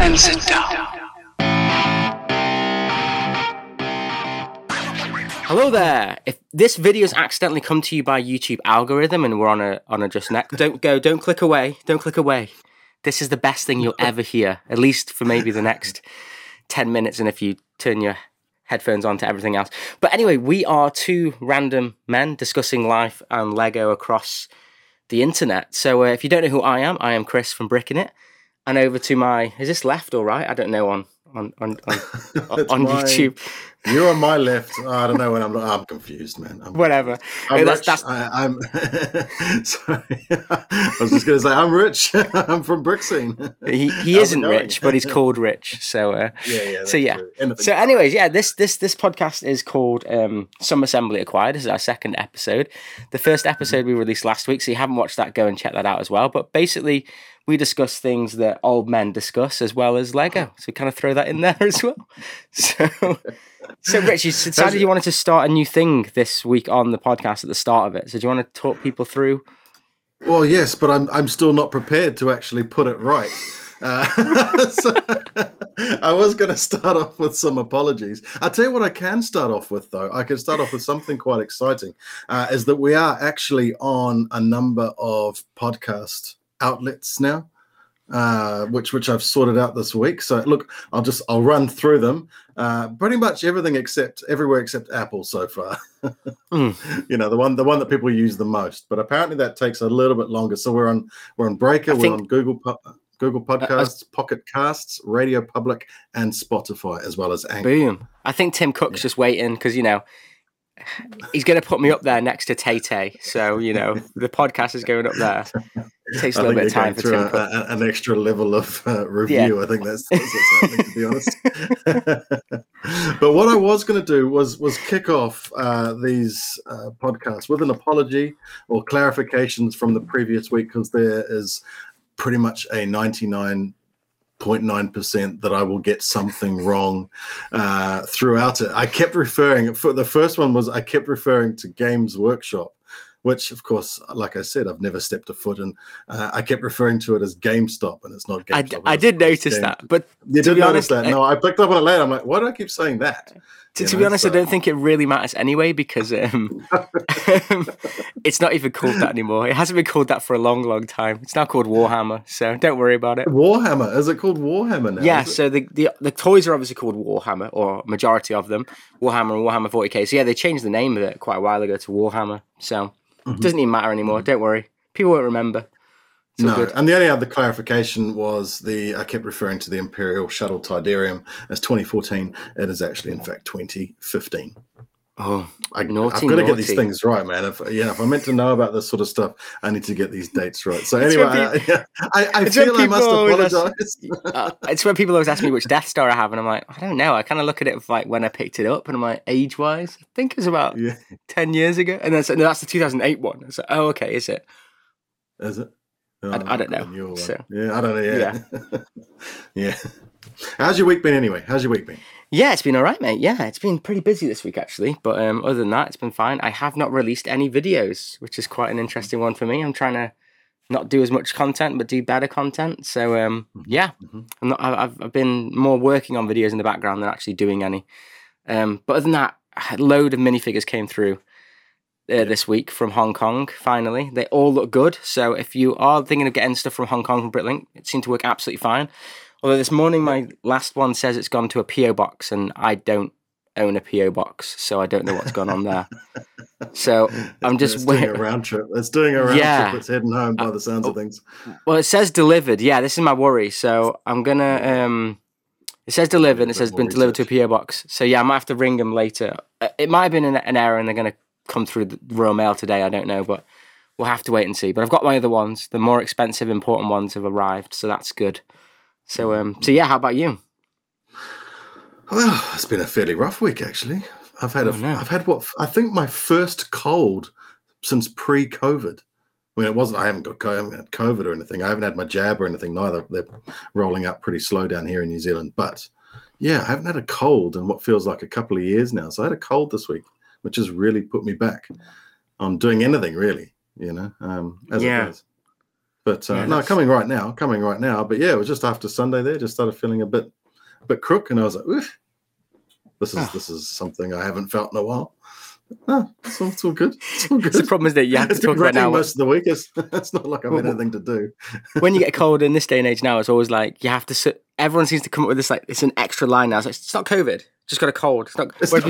and sit down. Hello there. If this video's accidentally come to you by YouTube algorithm and we're on a just neck, don't click away. This is the best thing you'll ever hear, at least for maybe the next 10 minutes, and if you turn your headphones on to everything else. But anyway, we are two random men discussing life and Lego across the internet. So if you don't know who I am Chris from Bricking It. And over to my, is this left or right? I don't know on YouTube. You're on my left. I don't know when I'm confused, man. Whatever. I'm sorry. I was just going to say I'm Rich. I'm from Brixine. He isn't Rich, but he's called Rich. So So anyways, this podcast is called Some Assembly Acquired. This is our second episode. The first episode we released last week, so you haven't watched that, go and check that out as well. But basically we discuss things that old men discuss as well as Lego. So we kind of throw that in there as well. So Rich, you decided you wanted to start a new thing this week on the podcast at the start of it. So do you want to talk people through? Well, yes, but I'm still not prepared to actually put it right. So I was going to start off with some apologies. I'll tell you what I can start off with, though. I can start off with something quite exciting, is that we are actually on a number of podcasts outlets now, which I've sorted out this week. So look, I'll run through them. Pretty much everything everywhere except Apple so far. You know, the one that people use the most. But apparently that takes a little bit longer. So we're on Breaker, on Google Podcasts, Pocket Casts, Radio Public, and Spotify, as well as Anchor. Boom! I think Tim Cook's just waiting because he's going to put me up there next to Tay-Tay. So, the podcast is going up there. It takes a little bit of time for Tim Cook. An extra level of review. Yeah. I think that's what's happening, to be honest. But what I was going to do was kick off these podcasts with an apology or clarifications from the previous week, because there is pretty much a 99.9% that I will get something wrong throughout it. I kept referring to Games Workshop, which, of course, like I said, I've never stepped a foot in. I kept referring to it as GameStop, and it's not GameStop. I did notice that, but you did notice that. No, I picked up on it later. I'm like, why do I keep saying that? To be honest, I don't think it really matters anyway, because it's not even called that anymore. It hasn't been called that for a long, long time. It's now called Warhammer, so don't worry about it. Warhammer? Is it called Warhammer now? Yeah, so the toys are obviously called Warhammer, or majority of them, Warhammer and Warhammer 40k. So yeah, they changed the name of it quite a while ago to Warhammer, so it doesn't even matter anymore. Don't worry. People won't remember. No, good. And the only other clarification was I kept referring to the Imperial Shuttle Tidarium as 2014. It is actually, in fact, 2015. Oh, I've got to get these things right, man. If I'm meant to know about this sort of stuff, I need to get these dates right. So anyway, I feel I must apologize. It's when people always ask me which Death Star I have, and I'm like, I don't know. I kind of look at it like when I picked it up, and I'm like, age-wise, I think it was about 10 years ago. And then it's like, no, that's the 2008 one. It's like, oh, okay, is it? Is it? No, I don't know. So. Yeah, I don't know. Yeah. Yeah. How's your week been anyway? Yeah, it's been all right, mate. Yeah, it's been pretty busy this week, actually. But other than that, it's been fine. I have not released any videos, which is quite an interesting one for me. I'm trying to not do as much content, but do better content. So, I've been more working on videos in the background than actually doing any. But other than that, a load of minifigures came through this week from Hong Kong, finally. They all look good. So if you are thinking of getting stuff from Hong Kong from Bricklink, it seemed to work absolutely fine. Although this morning my last one says it's gone to a P.O. box, and I don't own a P.O. box, so I don't know what's gone on there. So I'm just waiting. It's doing a round trip. It's heading home by the sounds of things. Well, it says delivered. Yeah, this is my worry. So I'm going to... It says delivered, and it says been delivered to a P.O. box. So yeah, I might have to ring them later. It might have been an error, and they're going to come through the Royal Mail today. I don't know, but we'll have to wait and see. But I've got my other ones. The more expensive, important ones have arrived, so that's good. So how about you? Well, it's been a fairly rough week, actually. I've had what I think my first cold since pre-COVID. I mean, I haven't got COVID, I haven't had COVID or anything. I haven't had my jab or anything neither. They're rolling up pretty slow down here in New Zealand, but yeah, I haven't had a cold in what feels like a couple of years now. So I had a cold this week, which has really put me back on doing anything, really, as it is. But no, coming right now. But yeah, it was just after Sunday there, just started feeling a bit crook, and I was like, oof, this is something I haven't felt in a while. No, it's all good. It's all good. The problem is that you have to talk about now. Most of the week it's not like I've had anything to do. When you get cold in this day and age now, it's always like you have to sit. Everyone seems to come up with this, like, it's an extra line now. It's like, it's not COVID. Just got a cold. Whereas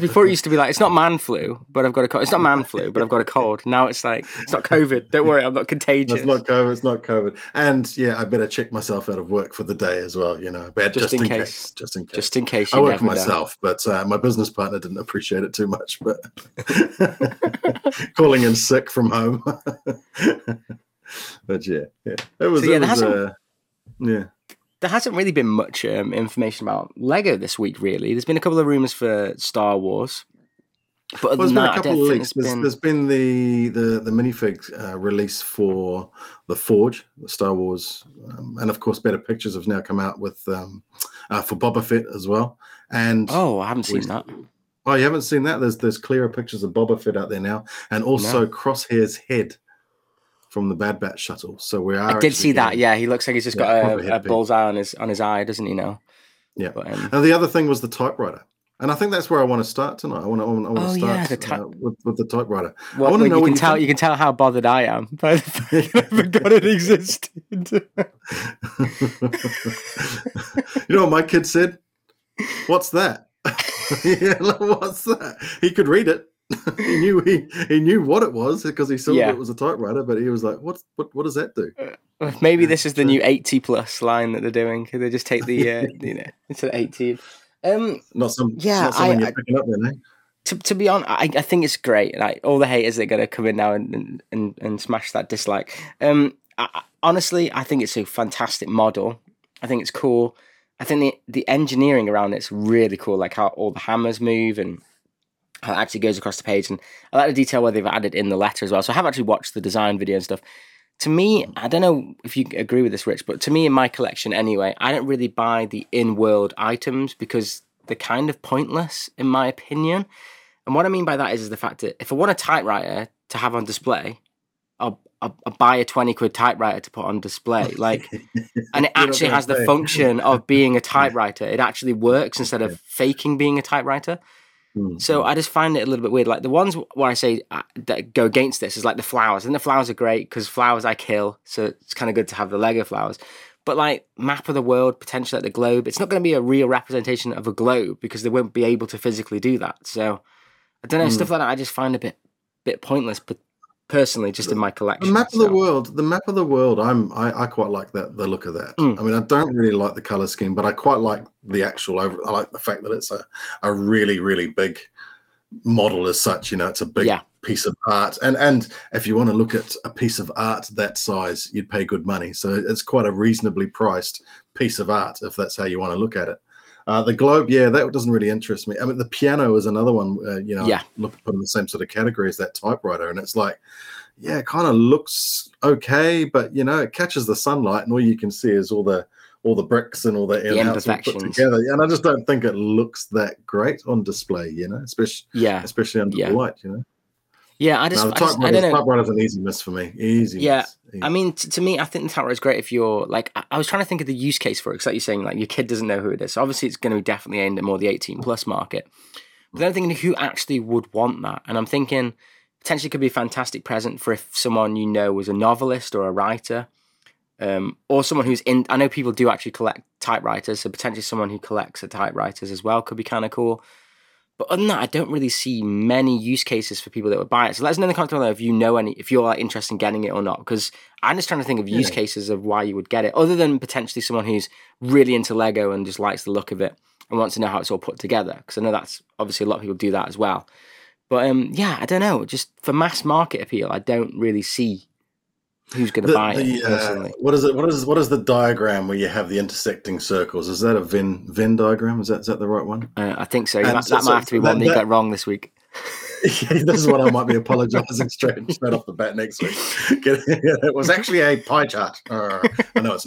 before it used to be like, it's not man flu, but I've got a cold. It's not man flu, but I've got a cold. Now it's like, it's not COVID. Don't worry, I'm not contagious. It's not COVID. And yeah, I better check myself out of work for the day as well. You know, just in case. I work for myself, but my business partner didn't appreciate it too much. But calling in sick from home. But yeah, it was. So, yeah, there hasn't really been much information about Lego this week, really. There's been a couple of rumors for Star Wars, but other than that, there's been the minifig release for the Forge, the Star Wars, and of course, better pictures have now come out with for Boba Fett as well. And I haven't seen that. Oh, you haven't seen that? There's clearer pictures of Boba Fett out there now, and also Crosshair's head from the Bad Batch shuttle. So we are. I did see that. Yeah, he looks like he's just got a bullseye on his eye, doesn't he? Now. Yeah. But, and the other thing was the typewriter, and I think that's where I want to start tonight. I want to start with the typewriter. Well, I want to know. You can tell how bothered I am by the fact that I forgot it existed. You know what my kid said? What's that? What's that? He could read it. he knew what it was because he saw that it was a typewriter, but he was like, what does that do? Maybe this is the new 80 plus line that they're doing. They just take the it's an 18. Not something you're picking up there, eh? To be honest, I think it's great. Like, all the haters, they're going to come in now and smash that dislike. Honestly, I think it's a fantastic model. I think it's cool. I think the engineering around it's really cool, like how all the hammers move and it actually goes across the page, and I like the detail where they've added in the letter as well. So I have actually watched the design video and stuff. To me, I don't know if you agree with this, Rich, but to me, in my collection anyway, I don't really buy the in-world items because they're kind of pointless, in my opinion. And what I mean by that is the fact that if I want a typewriter to have on display, I'll buy a 20 quid typewriter to put on display. Like, and it actually has the function of being a typewriter. It actually works instead of faking being a typewriter. So I just find it a little bit weird. Like, the ones where I say that go against this is like the flowers. And the flowers are great because flowers I kill. So it's kind of good to have the Lego flowers. But like map of the world, potentially like the globe, it's not going to be a real representation of a globe because they won't be able to physically do that. So I don't know, stuff like that I just find a bit pointless, but personally, just in my collection. The map of the world, I quite like that, the look of that. I mean, I don't really like the color scheme, but I quite like the actual. I like the fact that it's a really, really big model as such. You know, it's a big piece of art. And if you want to look at a piece of art that size, you'd pay good money. So it's quite a reasonably priced piece of art if that's how you want to look at it. The globe, that doesn't really interest me. I mean, the piano is another one, put in the same sort of category as that typewriter. And it's like, it kind of looks okay, but, you know, it catches the sunlight and all you can see is all the bricks and all the imperfections put together. And I just don't think it looks that great on display, you know, especially under the light, you know. Yeah, typewriter's an easy miss for me. Easy miss. I mean, to me, I think the typewriter is great if you're like. I was trying to think of the use case for it, because like you're saying, like your kid doesn't know who it is. So obviously, it's going to be definitely aimed at more the 18 plus market. But then I'm thinking, who actually would want that? And I'm thinking potentially could be a fantastic present for if someone you know was a novelist or a writer, or someone who's in. I know people do actually collect typewriters, so potentially someone who collects the typewriters as well could be kind of cool. But other than that, I don't really see many use cases for people that would buy it. So let us know in the comments below if you know any, if you're like, interested in getting it or not. Because I'm just trying to think of use cases of why you would get it, other than potentially someone who's really into Lego and just likes the look of it and wants to know how it's all put together. Because I know that's obviously a lot of people do that as well. But I don't know. Just for mass market appeal, I don't really see who's going to buy it. What is the diagram where you have the intersecting circles? Is that a Venn diagram? Is that the right one? I think so. That might have to be one that you got wrong this week. This is what I might be apologising straight off the bat next week. It was actually a pie chart. I know it's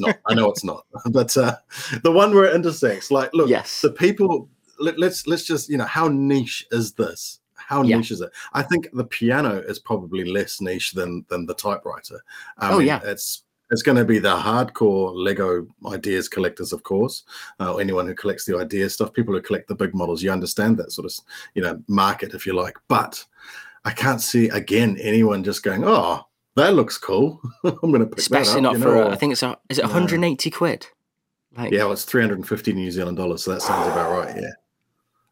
not. But the one where it intersects. Like, look, the people. Let's just, you know, how niche is this? How niche is it? I think the piano is probably less niche than the typewriter. It's going to be the hardcore Lego Ideas collectors, of course, or anyone who collects the Ideas stuff, people who collect the big models. You understand that sort of, market, if you like. But I can't see, again, anyone just going, oh, that looks cool. I'm going to pick that up. Especially not for, I think it's, is it 180 quid? Like, yeah, well, it's 350 New Zealand dollars, so that sounds about right, yeah.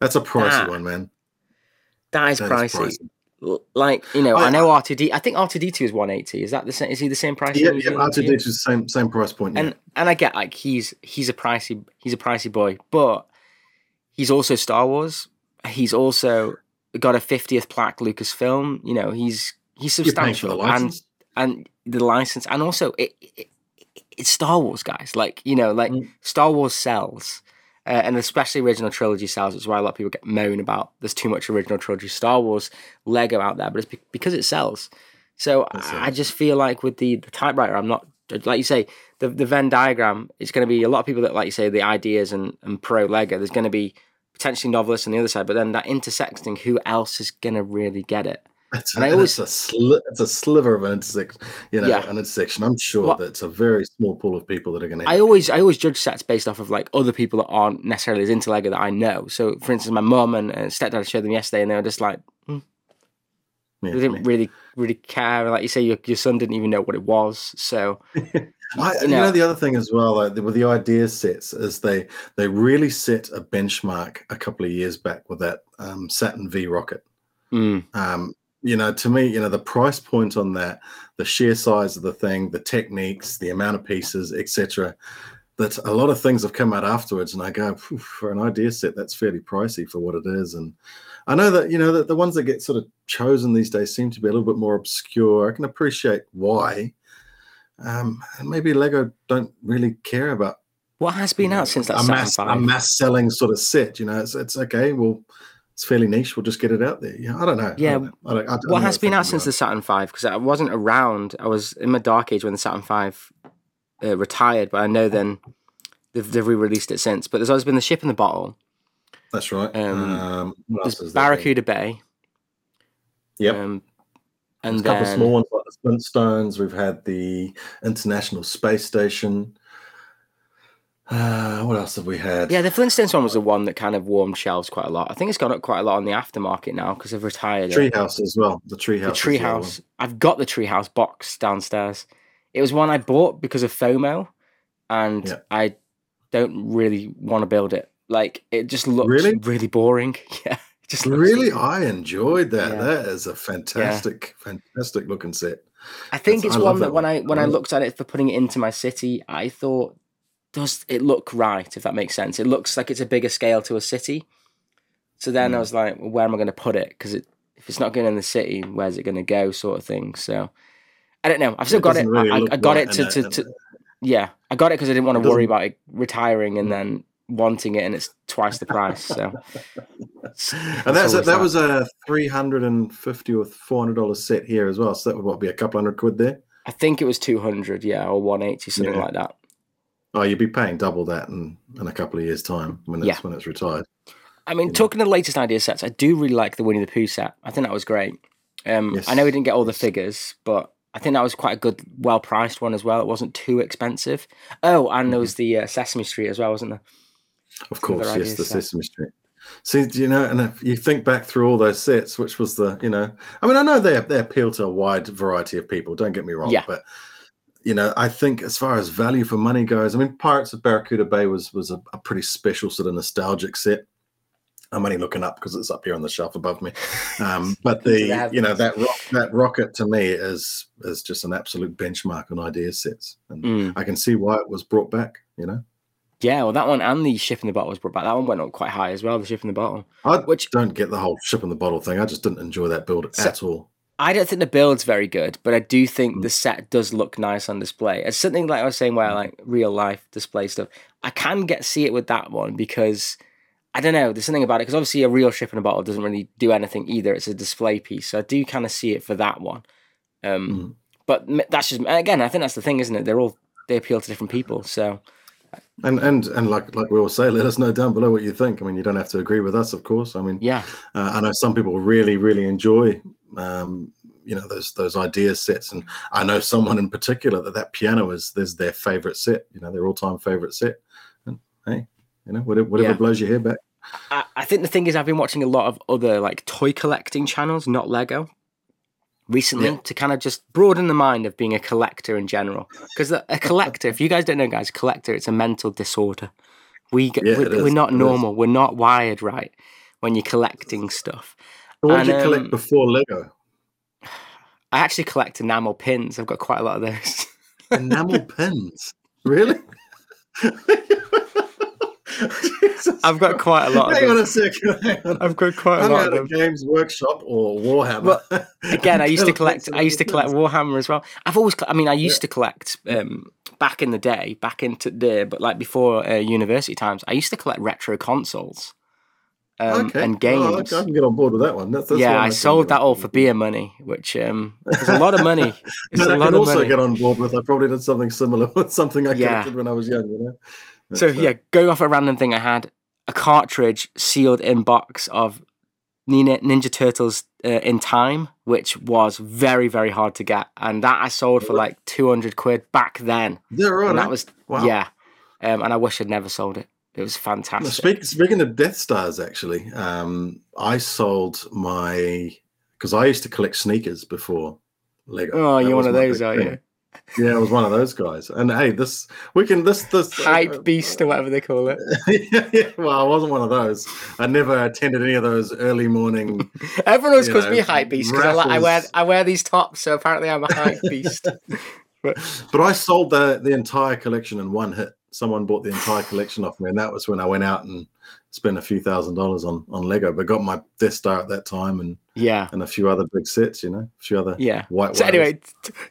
That's a pricey one, man. That is pricey. Like, I know RTD. I think RTD2 is 180. Is that the same? Is he the same price? Yeah, RTD2 is the same price point. Yeah. And I get like he's a pricey boy, but he's also Star Wars. He's also got a 50th plaque Lucasfilm. He's substantial. You're paying for the license. And the license, and also it's Star Wars, guys. Like Star Wars sells. And especially original trilogy sells, which is why a lot of people moan about there's too much original trilogy Star Wars Lego out there, but it's because it sells. So I just feel like with the typewriter, I'm not, like you say, the Venn diagram, it's going to be a lot of people that, like you say, the Ideas and pro Lego, there's going to be potentially novelists on the other side, but then that intersecting, who else is going to really get it? It's a sliver of an intersection, an intersection. I'm sure that's a very small pool of people that are going to. I always judge sets based off of like other people that aren't necessarily as into Lego that I know. So, for instance, my mum and stepdad showed them yesterday, and they were just like, they didn't really care. Like you say, your son didn't even know what it was. So, the other thing as well, like with the Idea sets, is they really set a benchmark a couple of years back with that Saturn V rocket. To me, the price point on that, the sheer size of the thing, the techniques, the amount of pieces, etc. That a lot of things have come out afterwards, and I go, for an Idea set, that's fairly pricey for what it is. And I know that, that the ones that get sort of chosen these days seem to be a little bit more obscure. I can appreciate why. And maybe Lego don't really care about what has been out since that mass selling sort of set. It's okay. Well, it's fairly niche. We'll just get it out there. I don't know. Yeah. I don't what has been out since the Saturn V? Because I wasn't around. I was in my dark age when the Saturn V retired, but I know then they've re-released it since. But there's always been the Ship in the Bottle. That's right. There's Barracuda Bay. Yep. And then a couple of small ones like the Flintstones. We've had the International Space Station. What else have we had? Yeah, the Flintstones one was the one that kind of warmed shelves quite a lot. I think it's gone up quite a lot on the aftermarket now because they've retired. Treehouse as well. The Treehouse. I've got the Treehouse box downstairs. It was one I bought because of FOMO, and I don't really want to build it. Like, it just looks really boring. Yeah. I enjoyed that. Yeah. That is a fantastic looking set. I think it's one that when I looked at it for putting it into my city, I thought, does it look right, if that makes sense? It looks like it's a bigger scale to a city. So then I was like, well, where am I going to put it? Because if it's not going in the city, where's it going to go, sort of thing. So I don't know. I've still got it. I got it I got it because I didn't want to worry about it retiring and then wanting it, and it's twice the price. So and that was a $350 or $400 set here as well. So that would be a couple hundred quid there. I think it was 200, or 180, something like that. Oh, you'd be paying double that in a couple of years' time when it's retired. I mean, talking to the latest Idea sets, I do really like the Winnie the Pooh set. I think that was great. Yes. I know we didn't get all the figures, but I think that was quite a good, well-priced one as well. It wasn't too expensive. Oh, and there was the Sesame Street as well, wasn't there? Of course, yes, the Sesame Street. See, and if you think back through all those sets, which was I know they appeal to a wide variety of people, don't get me wrong, but... I think as far as value for money goes, I mean, Pirates of Barracuda Bay was a pretty special sort of nostalgic set. I'm only looking up because it's up here on the shelf above me. But that rocket to me is just an absolute benchmark on Idea sets. And I can see why it was brought back, Yeah, well, that one and the Ship in the Bottle was brought back. That one went up quite high as well, the Ship in the Bottle. I don't get the whole Ship in the Bottle thing. I just didn't enjoy that build at all. I don't think the build's very good, but I do think the set does look nice on display. It's something like I was saying where I like real life display stuff. I can see it with that one because, I don't know, there's something about it. Because obviously a real Ship in a Bottle doesn't really do anything either. It's a display piece. So I do kind of see it for that one. But that's just, again, I think that's the thing, isn't it? They appeal to different people. So And like we all say, let us know down below what you think. I mean, you don't have to agree with us, of course. I mean, yeah, I know some people really, really enjoy, you know, those idea sets. And I know someone in particular that piano is their favorite set, you know, their all-time favorite set. And hey, you know, whatever blows your hair back. I think the thing is, I've been watching a lot of other like toy collecting channels, not Lego, recently to kind of just broaden the mind of being a collector in general. Because a collector, if you guys don't know, guys, collector, it's a mental disorder. We're not normal. We're not wired right when you're collecting stuff. What did you collect before Lego? I actually collect enamel pins. I've got quite a lot of those. Enamel pins? Really? I've got quite a lot of them. Hang on a second. I've got quite a lot of them. Games Workshop or Warhammer. Well, again, I used to collect Warhammer as well. I used to collect back in the day, but like before university times, I used to collect retro consoles and games. I can get on board with that one. That's I sold that all for beer money, which is a lot of money. Get on board with. I probably did something similar with something I collected when I was young, you know. Going off a random thing, I had a cartridge sealed in box of Ninja Turtles in Time, which was very, very hard to get. And that I sold for like 200 quid back then. Yeah, right. And that was, and I wish I'd never sold it. It was fantastic. Now, speaking of Death Stars, actually, I sold because I used to collect sneakers before Lego. Oh, you're one of those, are you? Yeah, I was one of those guys. And hey, this hype beast or whatever they call it. Yeah, well, I wasn't one of those. I never attended any of those early morning. Everyone always calls me hype beast because I wear these tops, so apparently I'm a hype beast. but I sold the entire collection in one hit. Someone bought the entire collection off me, and that was when I went out and spent a few $1,000s on Lego, but got my Death Star at that time and a few other big sets, you know, a few other white ones. So anyway,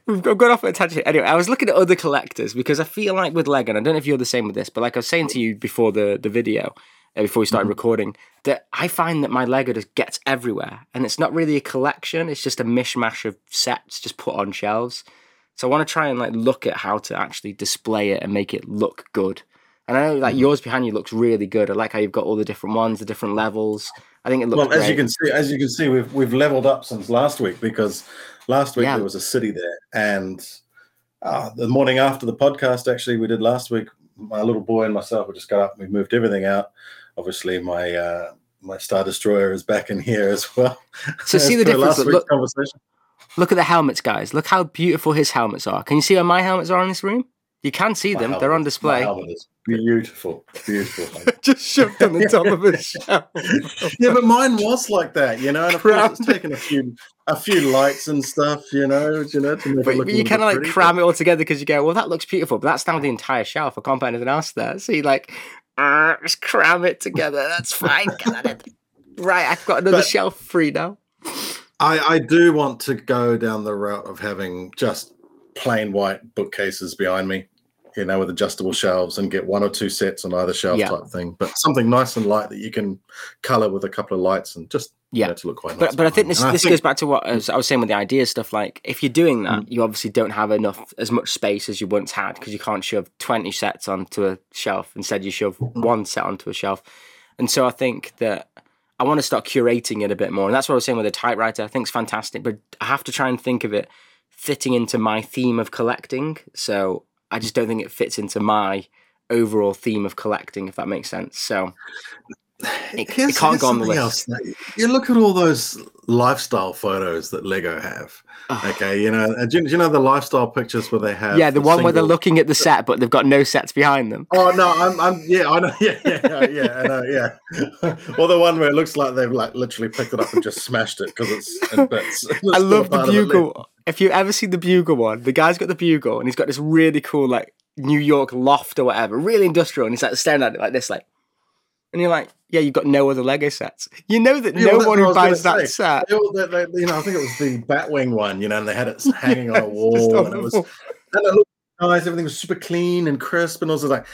we've got off at a tangent. Anyway, I was looking at other collectors because I feel like with Lego, and I don't know if you're the same with this, but like I was saying to you before the video, before we started recording, that I find that my Lego just gets everywhere, and it's not really a collection. It's just a mishmash of sets just put on shelves. So I want to try and like look at how to actually display it and make it look good. And I know like yours behind you looks really good. I like how you've got all the different ones, the different levels. I think it looks great. As you can see, we've leveled up since last week because last week there was a city there, and the morning after the podcast actually we did last week, my little boy and myself we just got up and we moved everything out. Obviously my Star Destroyer is back in here as well. So see the difference. Look at the helmets, guys. Look how beautiful his helmets are. Can you see where my helmets are in this room? You can see them. They're on display. My helmet is beautiful. Just shoved on the top of his shell. Yeah, but mine was like that, you know. And of course, it's taken a few lights and stuff, you know. To make but you kind of like cram it all together because you go, well, that looks beautiful, but that's now the entire shelf. I can't put anything else there. So you like just cram it together. That's fine. Right, I've got another shelf free now. I do want to go down the route of having just plain white bookcases behind me, you know, with adjustable shelves and get one or two sets on either shelf type thing, but something nice and light that you can color with a couple of lights and just to look quite nice. But I think this goes back to what I was saying with the idea stuff. Like if you're doing that, you obviously don't have as much space as you once had because you can't shove 20 sets onto a shelf. Instead, you shove one set onto a shelf. And so I think that I want to start curating it a bit more. And that's what I was saying with the typewriter. I think it's fantastic, but I have to try and think of it fitting into my theme of collecting. So I just don't think it fits into my overall theme of collecting, if that makes sense. So it can't go on the list. You look at all those lifestyle photos that Lego have. Oh. Okay, you know, do you know the lifestyle pictures where they have? Yeah, the one where they're looking at the set, but they've got no sets behind them. Oh no, I know, yeah. Or the one where it looks like they've like literally picked it up and just smashed it because it's in bits. I love the bugle. If you ever see the bugle one, the guy's got the bugle and he's got this really cool like New York loft or whatever, really industrial, and he's like staring at it like this, like. And you're like, yeah, you've got no other Lego sets. You know that no one who buys that set. They, you know, I think it was the Batwing one, you know, and they had it hanging on a wall. And it looked nice. Everything was super clean and crisp. And also, like,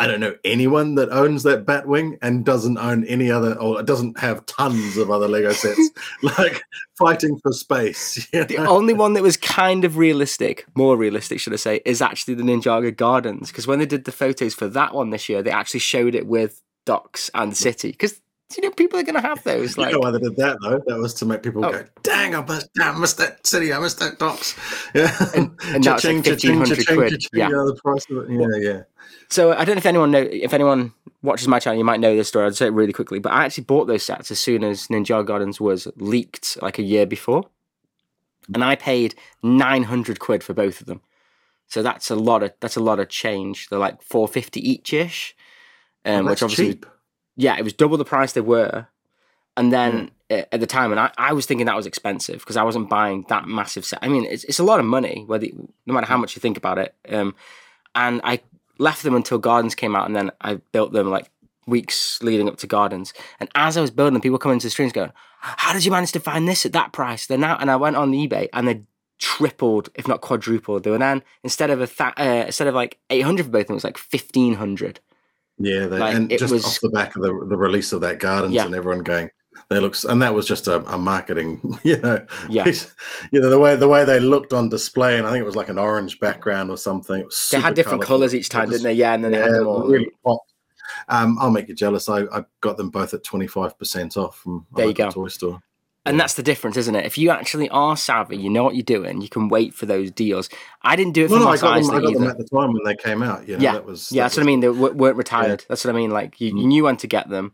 I don't know anyone that owns that Batwing and doesn't own any other, or doesn't have tons of other Lego sets, like fighting for space. You know? The only one that was kind of realistic, more realistic, should I say, is actually the Ninjago Gardens. Because when they did the photos for that one this year, they actually showed it with docks and city. Because, you know, people are going to have those. Like... You know why they did that, though? That was to make people go, dang, I missed that city, I missed that docks. Yeah. And that's like 1,500 quid. Yeah. The price of it. Yeah. So I don't know if anyone knows, if anyone watches my channel, you might know this story. I'll say it really quickly. But I actually bought those sets as soon as Ninjago Gardens was leaked, like a year before. And I paid 900 quid for both of them. So that's a lot of change. They're like 450 each-ish. Which obviously, cheap. Yeah, it was double the price they were. And then at the time, and I was thinking that was expensive because I wasn't buying that massive set. I mean, it's a lot of money, no matter how much you think about it. And I left them until Gardens came out, and then I built them like weeks leading up to Gardens. And as I was building them, people come into the streams going, how did you manage to find this at that price? And I went on eBay and they tripled, if not quadrupled. They were then, instead of like 800 for both of them, it was like 1,500. Yeah, it was off the back of the release of that Gardens and everyone going, they look, and that was just a marketing, you know, piece, you know, the way they looked on display, and I think it was like an orange background or something. They had different colours each time, didn't they? Yeah, and then they had them all. Really popped. I'll make you jealous. I got them both at 25% off from the toy store. And that's the difference, isn't it? If you actually are savvy, you know what you're doing, you can wait for those deals. I didn't do it for Mos Eisley either. I got them at the time when they came out. You know, yeah, that's what I mean. They weren't retired. Yeah. That's what I mean. Like, you knew when to get them.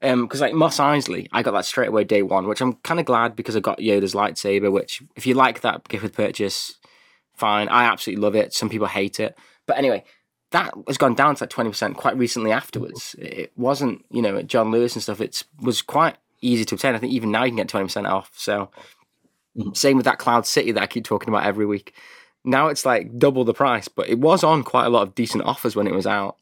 Because like Mos Eisley, I got that straight away day one, which I'm kind of glad because I got Yoda's lightsaber, which if you like that gift with purchase, fine. I absolutely love it. Some people hate it. But anyway, that has gone down to like 20% quite recently afterwards. It wasn't, you know, at John Lewis and stuff. It was quite easy to obtain. I think even now you can get 20% off. So same with that Cloud City that I keep talking about every week. Now it's like double the price, but it was on quite a lot of decent offers when it was out.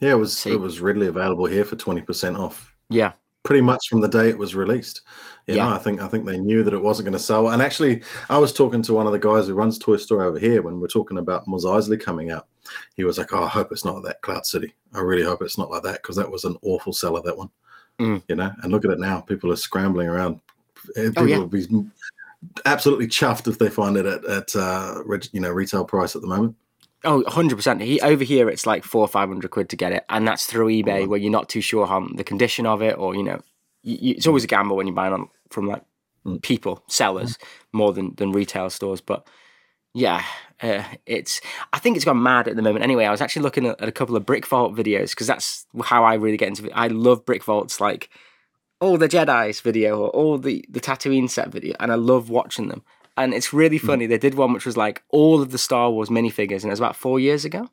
Yeah, it was readily available here for 20% off. Yeah. Pretty much from the day it was released. You know, I think they knew that it wasn't going to sell. And actually, I was talking to one of the guys who runs Toy Store over here when we're talking about Mos Eisley coming out. He was like, oh, I hope it's not that Cloud City. I really hope it's not like that because that was an awful seller, that one. You know, and look at it now. People are scrambling around. People will be absolutely chuffed if they find it at retail price at the moment. Oh, 100%. Over here, it's like 400 or 500 quid to get it, and that's through eBay, where you're not too sure how the condition of it, or you know, it's always a gamble when you're buying on from like people, sellers, more than retail stores. But yeah, I think it's gone mad at the moment. Anyway, I was actually looking at a couple of Brick Vault videos because that's how I really get into it. I love Brick Vault's like all the Jedi's video or all the Tatooine set video, and I love watching them. And it's really funny. They did one which was like all of the Star Wars minifigures, and it was about 4 years ago.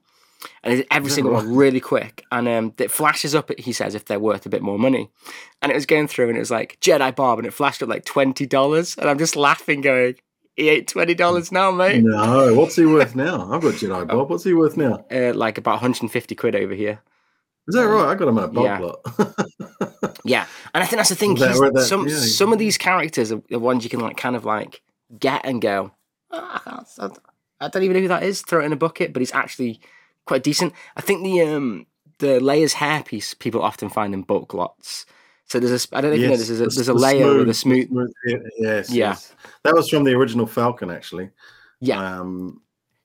And they did every single one really quick. And it flashes up, he says, if they're worth a bit more money. And it was going through, and it was like Jedi Bob, and it flashed up like $20. And I'm just laughing, going, he ain't $20 now, mate. No, what's he worth now? I've got Jedi Bob. What's he worth now? Like about 150 quid over here. Is that right? I got him at a Bob lot. Yeah. And I think that's the thing. Some of these characters are the ones you can like kind of like get and go, I don't even know who that is, throw it in a bucket, but he's actually quite decent. I think the Leia's hair piece, people often find in bulk lots. So there's a, I don't know if you know, there's a layer with a smooth. Yes. That was from the original Falcon, actually. Yeah.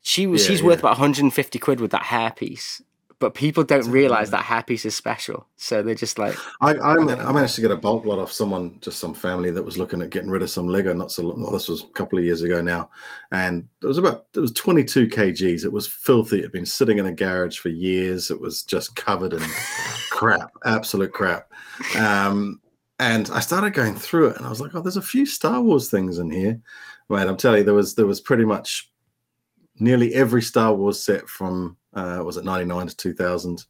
She's worth about 150 quid with that hair piece. But people don't realize that hair piece is special. So they're just like... I managed to get a bulk lot off someone, just some family that was looking at getting rid of some Lego. Not so long. Well, this was a couple of years ago now. And it was 22 kgs. It was filthy. It had been sitting in a garage for years. It was just covered in crap, absolute crap. And I started going through it and I was like, oh, there's a few Star Wars things in here. Right, I'm telling you, there was pretty much nearly every Star Wars set from... was it 99 to 2000?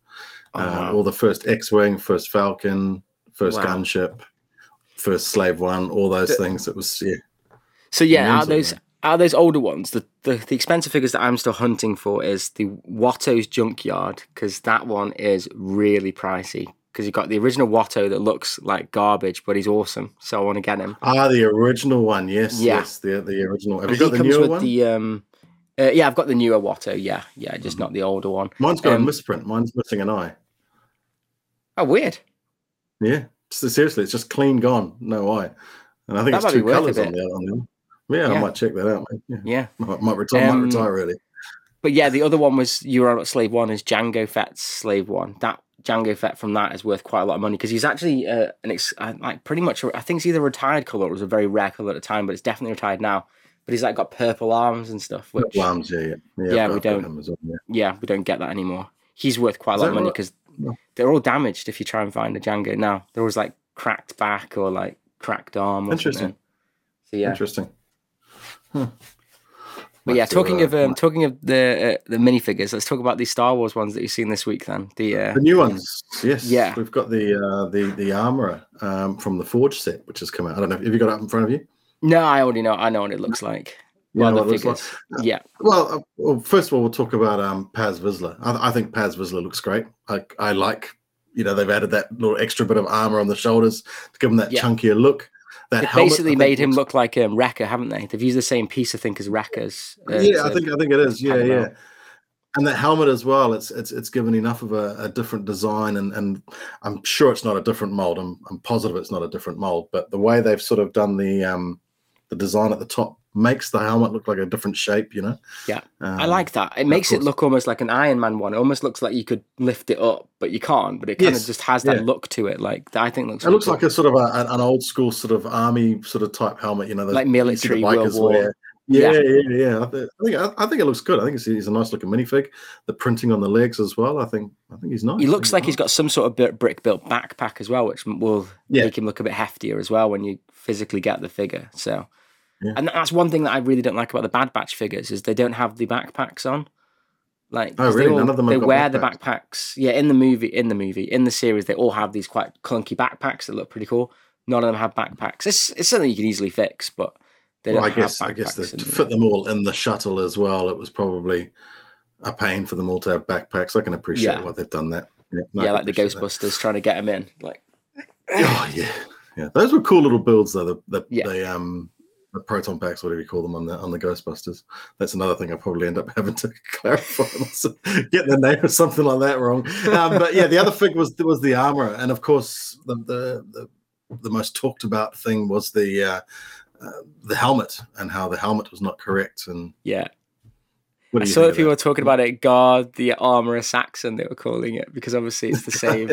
All the first X-Wing, first Falcon, first gunship, first Slave One, all those things. It was, So, yeah, are those older ones? The expensive figures that I'm still hunting for is the Watto's Junkyard, because that one is really pricey. Because you've got the original Watto that looks like garbage, but he's awesome. So I want to get him. The original one, yes. The original. Have you got the newer one? Yeah, I've got the newer Watto. Yeah, just not the older one. Mine's got a misprint. Mine's missing an eye. Oh, weird. Yeah, seriously, it's just clean gone, no eye. And I think that it's two colours on the other. Yeah, I might check that out. Mate. Yeah. Might retire early. But yeah, the other one was you were on Slave One is Jango Fett's Slave One. That Jango Fett from that is worth quite a lot of money because he's actually I think it's either a retired colour or it was a very rare colour at the time, but it's definitely retired now. But he's like got purple arms and stuff. Which, purple arms, we don't get that anymore. He's worth quite a lot of money because they're all damaged. If you try and find a Jango now, they're always like cracked back or like cracked arm. Or interesting. So, yeah. Interesting. Huh. But yeah, talking of the minifigures, let's talk about these Star Wars ones that you've seen this week. Then the new ones, yes. Yeah, we've got the Armorer from the Forge set, which has come out. I don't know. Have you got it up in front of you? No, I already know. I know what it looks like. Yeah. Well, first of all, we'll talk about Paz Vizsla. I think Paz Vizsla looks great. I like, they've added that little extra bit of armor on the shoulders to give him that chunkier look. That helmet, basically made him look like Wrecker, haven't they? They've used the same piece, I think, as Wrecker's. I think it is. Yeah. And that helmet as well, it's given enough of a different design, and I'm sure it's not a different mold. I'm positive it's not a different mold, but the way they've sort of done the design at the top makes the helmet look like a different shape, Yeah, I like that. It makes it look almost like an Iron Man one. It almost looks like you could lift it up, but you can't. But it kind of just has that look to it. Like I think looks. It looks cool. Like a sort of an old school sort of army sort of type helmet. Like military World War. Wear. Yeah. I think it looks good. I think he's a nice looking minifig. The printing on the legs as well. I think he's nice. He looks like he's got some sort of brick built backpack as well, which will make him look a bit heftier as well when you physically get the figure. So, and that's one thing that I really don't like about the Bad Batch figures is they don't have the backpacks on. Like, oh really? None of them. They wear the backpacks. Yeah, in the series, they all have these quite clunky backpacks that look pretty cool. None of them have backpacks. It's something you can easily fix, but. I guess to fit them all in the shuttle as well, it was probably a pain for them all to have backpacks. I can appreciate why they've done that. Yeah, like the Ghostbusters trying to get them in. Like, oh yeah. Those were cool little builds though. The proton packs, whatever you call them, on the Ghostbusters. That's another thing I probably end up having to clarify, get the name or something like that wrong. But yeah, the other thing was the Armorer, and of course the most talked about thing was the helmet and how the helmet was not correct. And I saw that people were talking about it, guard the Armorer Saxon, they were calling it, because obviously it's the same.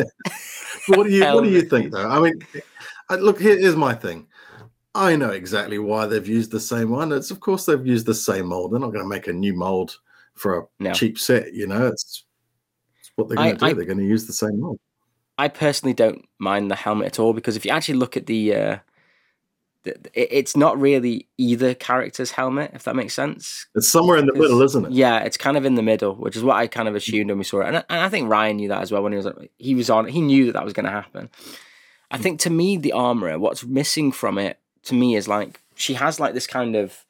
What do you think though? I mean, look, here's my thing. I know exactly why they've used the same one. It's of course they've used the same mold. They're not going to make a new mold for a cheap set. It's what they're going to do. They're going to use the same mold. I personally don't mind the helmet at all, because if you actually look at the, it's not really either character's helmet, if that makes sense. It's somewhere in the middle, isn't it? Yeah, it's kind of in the middle, which is what I kind of assumed when we saw it. And I think Ryan knew that as well when he knew that was going to happen. I think to me, the Armorer, what's missing from it to me is like, she has like this kind of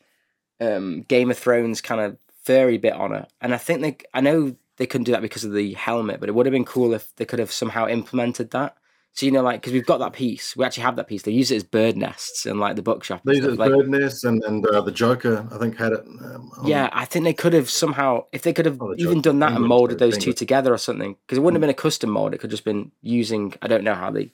Game of Thrones kind of furry bit on her. And I know they couldn't do that because of the helmet, but it would have been cool if they could have somehow implemented that. So, because we've got that piece. We actually have that piece. They use it as bird nests and, like, the bookshop. They use it as bird nests and the Joker, I think, had it. I think they could have somehow, if they could have even done that and moulded those two together or something, because it wouldn't have been a custom mold. It could have just been using, I don't know how they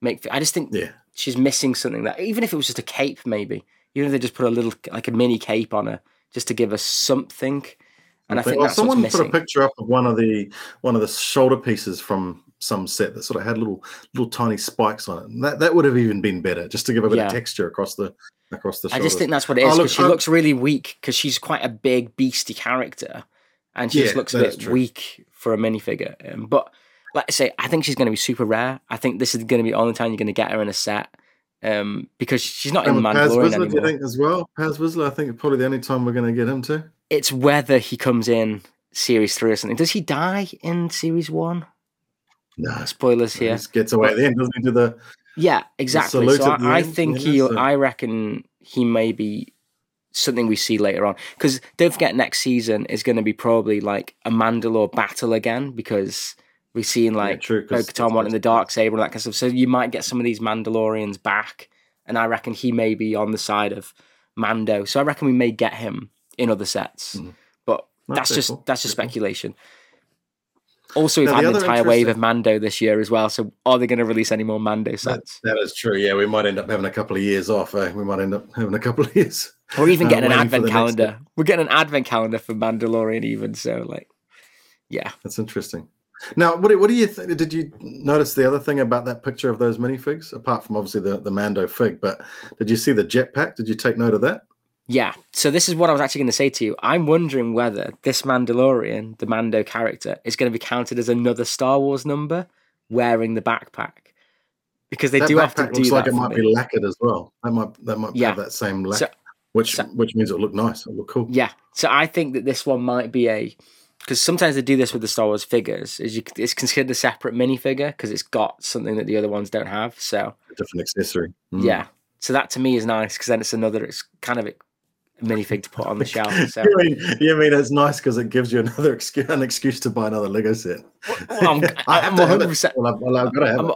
make, I just think she's missing something. That even if it was just a cape, maybe, even if they just put a little, like a mini cape on her, just to give us something. And I think that's what's missing. Someone put a picture up of one of the shoulder pieces from some set that sort of had little tiny spikes on it. And that would have even been better, just to give a bit of texture across the shoulders. I just think that's what it is, because she looks really weak, because she's quite a big, beastie character, and she just looks a bit weak for a minifigure. But like I say, I think she's going to be super rare. I think this is going to be the only time you're going to get her in a set, because she's not in the Mandalorian anymore. Do you think as well? Paz Vizsla, I think it's probably the only time we're going to get him too. It's whether he comes in Series 3 or something. Does he die in Series 1? No. Spoilers here. He just gets away at the end, doesn't he? Yeah, exactly. So I think I reckon he may be something we see later on. Because don't forget, next season is going to be probably like a Mandalore battle again, because we've seen like Bo-Katan wanting the Darksaber and that kind of stuff. So you might get some of these Mandalorians back, and I reckon he may be on the side of Mando. So I reckon we may get him in other sets, That's just speculation. Also, we've had an entire wave of Mando this year as well. So are they going to release any more Mando sets? That is true. Yeah, we might end up having a couple of years off. We might end up having a couple of years. Or even getting an advent calendar. We're getting an advent calendar for Mandalorian even. So, like, yeah. That's interesting. Now, what do you think? Did you notice the other thing about that picture of those minifigs? Apart from, obviously, the Mando fig. But did you see the jetpack? Did you take note of that? Yeah, so this is what I was actually going to say to you. I'm wondering whether this Mandalorian, the Mando character, is going to be counted as another Star Wars number wearing the backpack, because they do have to do that. Looks like it might be lacquered as well. That might have that same lacquer, which means it'll look nice. It'll look cool. Yeah, so I think that this one might be because sometimes they do this with the Star Wars figures. It's considered a separate minifigure because it's got something that the other ones don't have. So a different accessory. Mm. Yeah, so that to me is nice because then it's kind of minifig to put on the shelf. So. You mean it's nice because it gives you an excuse to buy another Lego set. Well, I'm 100%.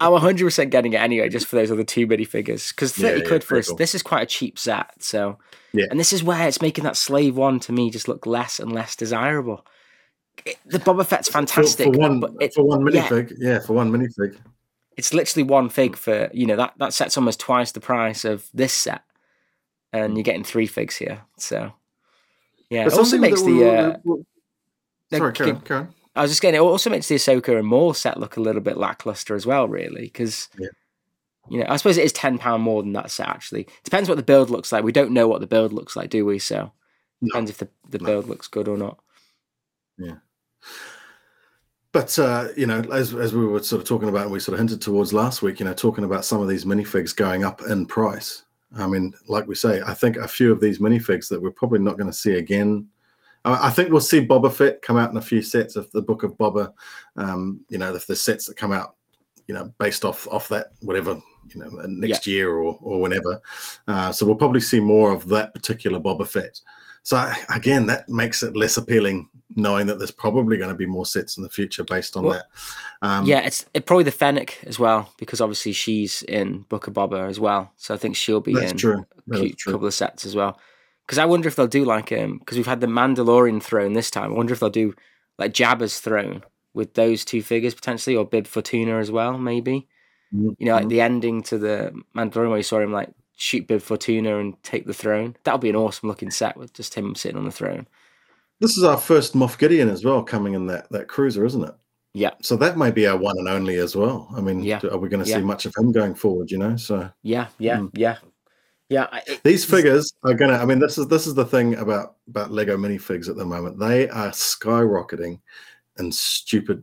I'm 100% getting it anyway, just for those other two minifigures, because 30 quid for us. Cool. This is quite a cheap set. So, yeah. And this is where it's making that Slave One to me just look less and less desirable. The Boba Fett's fantastic for one minifig. Yeah, for one minifig. It's literally one fig for that set's almost twice the price of this set. And you're getting three figs here, so yeah. It also makes Karen. I was just getting. It also makes the Ahsoka and Maul set look a little bit lackluster as well, really, because I suppose it is £10 more than that set. Actually, depends what the build looks like. We don't know what the build looks like, do we? So depends if the build looks good or not. Yeah. But, as we were sort of talking about, and we sort of hinted towards last week, talking about some of these minifigs going up in price. I mean, like we say, I think a few of these minifigs that we're probably not going to see again. I think we'll see Boba Fett come out in a few sets of the Book of Boba. If the sets that come out, based off that, whatever, next year or whenever. So we'll probably see more of that particular Boba Fett. So again, that makes it less appealing, knowing that there's probably going to be more sets in the future based on that. It's probably the Fennec as well, because obviously she's in Book of Boba as well. So I think she'll be in a couple of sets as well. Because I wonder if they'll do like because we've had the Mandalorian throne this time. I wonder if they'll do like Jabba's throne with those two figures potentially, or Bib Fortuna as well, maybe. Mm-hmm. Like the ending to the Mandalorian where you saw him like shoot Bib Fortuna and take the throne. That'll be an awesome looking set with just him sitting on the throne. This is our first Moff Gideon as well, coming in that cruiser, isn't it? Yeah. So that may be our one and only as well. I mean, are we going to see much of him going forward, So Yeah. These figures are going to, I mean, this is the thing about Lego minifigs at the moment. They are skyrocketing and stupid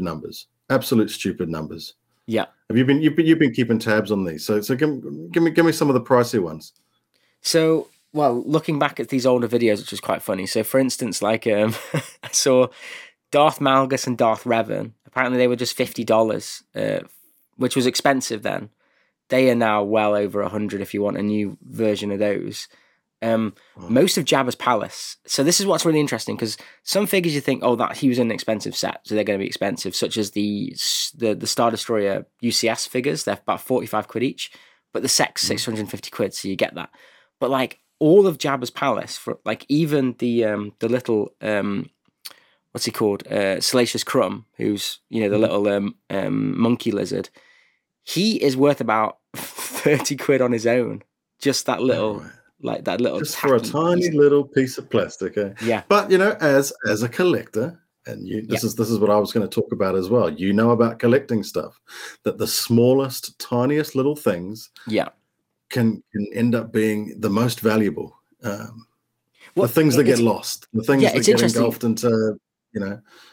numbers. Absolute stupid numbers. Yeah. Have you been keeping tabs on these? So give me some of the pricey ones. So, well, looking back at these older videos, which was quite funny. So, for instance, like I saw Darth Malgus and Darth Revan. Apparently, they were just $50, which was expensive then. They are now well over 100 if you want a new version of those. Most of Jabba's Palace. So this is what's really interesting, because some figures you think, he was an expensive set, so they're going to be expensive, such as the Star Destroyer UCS figures. They're about 45 quid each, but the set's 650 quid, so you get that. But like all of Jabba's Palace, for like even the little what's he called, Salacious Crumb, who's the little monkey lizard, he is worth about 30 quid on his own. Just that little. Like that little, just for a tiny little piece of plastic, eh? Yeah. But as a collector, and this is what I was going to talk about as well. About collecting stuff, that the smallest, tiniest little things, can end up being the most valuable. The things that get lost, the things that get engulfed into.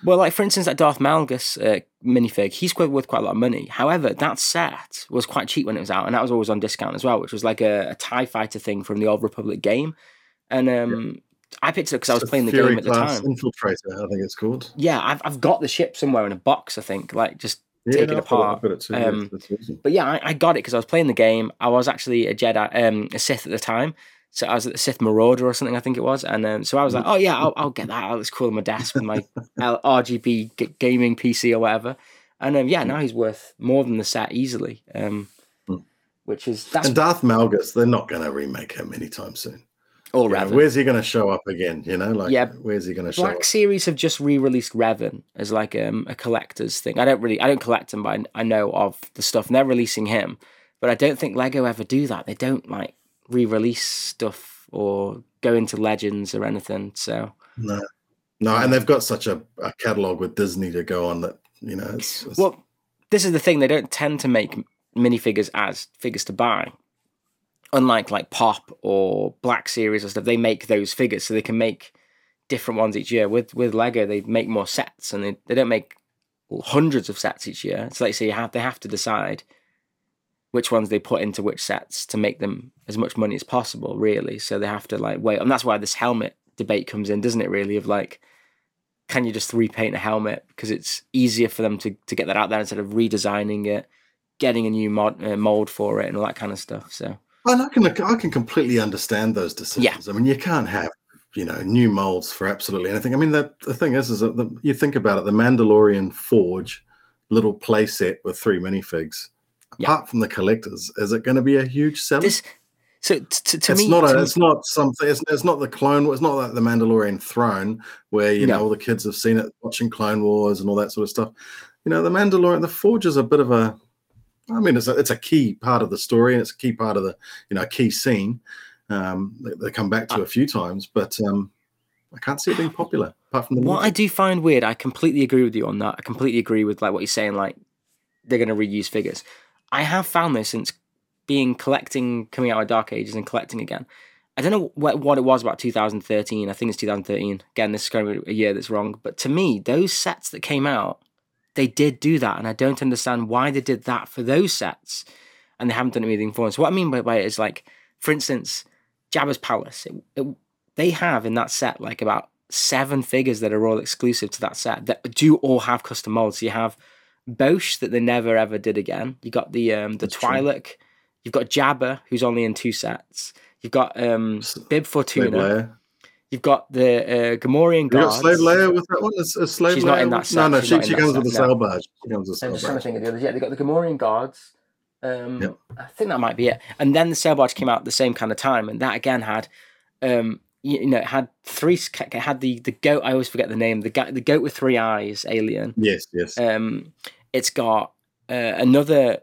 Well, like for instance, that Darth Malgus minifig, he's worth quite a lot of money. However, that set was quite cheap when it was out, and that was always on discount as well, which was like a TIE fighter thing from the Old Republic game. And I picked it because I was playing the game at the time. Infiltrator, I think it's called. Yeah, I've got the ship somewhere in a box, I think, like just take it apart. But yeah, I got it because I was playing the game. I was actually a Sith at the time. So I was at the Sith Marauder or something, I think it was. And so I was like, I'll get that. I'll just call him a desk with my RGB gaming PC or whatever. And now he's worth more than the set easily, which is... And Darth Malgus, they're not going to remake him anytime soon. Or Revan. Where's he going to show up again? You know, like, where's he going to show up? Black Series have just re-released Revan as like a collector's thing. I don't collect him, but I know of the stuff. And they're releasing him. But I don't think Lego ever do that. They don't like re-release stuff or go into Legends or anything. So no, and they've got such a catalog with Disney to go on that, you know. It's... Well, this is the thing. They don't tend to make minifigures as figures to buy. Unlike like Pop or Black Series or stuff, they make those figures so they can make different ones each year. With Lego, they make more sets, and they don't make hundreds of sets each year. So like you say, they have to decide which ones they put into which sets to make them as much money as possible, really. So they have to like wait, and that's why this helmet debate comes in, doesn't it? Really, of like, can you just repaint a helmet because it's easier for them to get that out there instead of redesigning it, getting a new mold for it, and all that kind of stuff. So. And I can completely understand those decisions. Yeah. I mean, you can't have, you know, new molds for absolutely anything. I mean, the thing is that you think about it, the Mandalorian Forge little play set with 3 minifigs, apart from the collectors, is it going to be a huge seller? It's not the Clone Wars, it's not like the Mandalorian throne where, you know, all the kids have seen it watching Clone Wars and all that sort of stuff. You know, the Mandalorian, the Forge is a bit of a, I mean, it's a key part of the story, and it's a key part of the, you know, key scene they come back to a few times, but I can't see it being popular apart from the music. What I do find weird, I completely agree with you on that. I completely agree with like what you're saying, like they're going to reuse figures. I have found this since coming out of Dark Ages and collecting again. I don't know what it was about 2013. I think it's 2013. Again, this is going to be a year that's wrong, but to me, those sets that came out, they did do that, and I don't understand why they did that for those sets, and they haven't done anything for them. So what I mean by it is, like, for instance, Jabba's Palace. They have in that set, like, about 7 figures that are all exclusive to that set that do all have custom molds. So you have Bosch that they never, ever did again. You got the Twi'lek. You've got Jabba, who's only in 2 sets. You've got Bib Fortuna. You've got the Gamorrean guards. You got Slave Leia with that one? She's not in that set. No, she comes with the sail barge. Yeah, they got the Gamorrean guards. I think that might be it. And then the sail barge came out at the same kind of time, and that again had, it had 3. It had the goat. I always forget the name. The goat with 3 eyes, alien. Yes. It's got another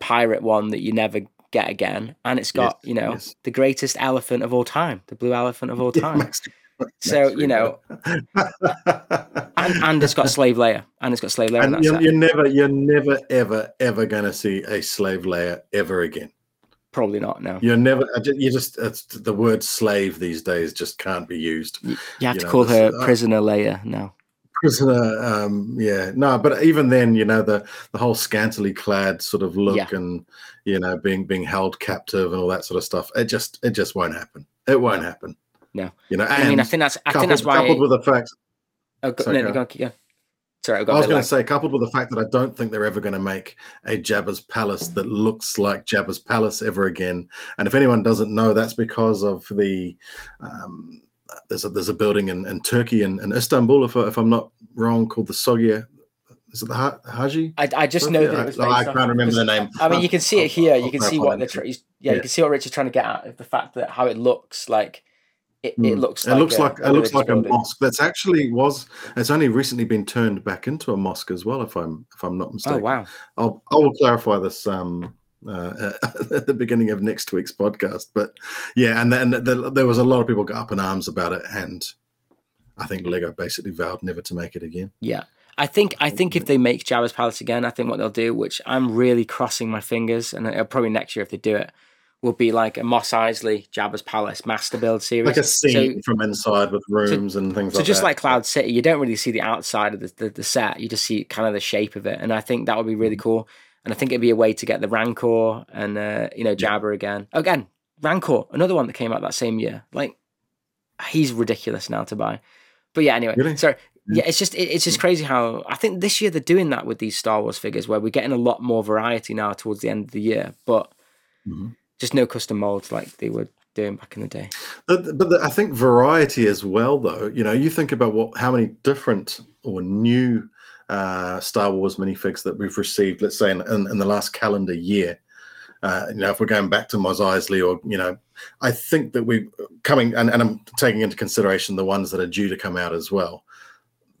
pirate one that you never get again, and it's got the greatest elephant of all time, the blue elephant of all time. And it's got Slave Leia, and that's you're never ever going to see a Slave Leia ever again. Probably not. No, it's the word slave these days just can't be used. You have to call her Prisoner Leia now. But even then, you know, the whole scantily clad sort of look and, you know, being held captive and all that sort of stuff, it just won't happen. No. You know, and I mean, coupled with the fact that I don't think they're ever going to make a Jabba's Palace that looks like Jabba's Palace ever again. And if anyone doesn't know, that's because of the there's a building in Turkey in Istanbul, if I'm not wrong, called the Sogya. Is it the Haji? I can't remember the name. I mean, you can see it here. You can see what you can see what Richard's trying to get at, the fact that how it looks like. It looks like a mosque. That's it's only recently been turned back into a mosque as well, if I'm not mistaken. Oh wow! I will clarify this. At the beginning of next week's podcast, but yeah, and then there was a lot of people got up in arms about it, and I think Lego basically vowed never to make it again. Yeah, I think if they make Jabba's Palace again, I think what they'll do, which I'm really crossing my fingers, and it'll probably next year if they do it, will be like a Mos Eisley Jabba's Palace master build series, like a scene from inside with rooms and things. So like just like Cloud City, you don't really see the outside of the set; you just see kind of the shape of it, and I think that would be really cool. And I think it'd be a way to get the Rancor and, Jabba again. Again, Rancor, another one that came out that same year. Like, he's ridiculous now to buy. But yeah, anyway. Really? So, yeah, it's just crazy how... I think this year they're doing that with these Star Wars figures where we're getting a lot more variety now towards the end of the year, but just no custom molds like they were doing back in the day. But I think variety as well, though. You know, you think about how many different or new... Star Wars minifigs that we've received, let's say in the last calendar year, If we're going back to Mos Eisley, or, you know, I think that we're coming, and I'm taking into consideration the ones that are due to come out as well,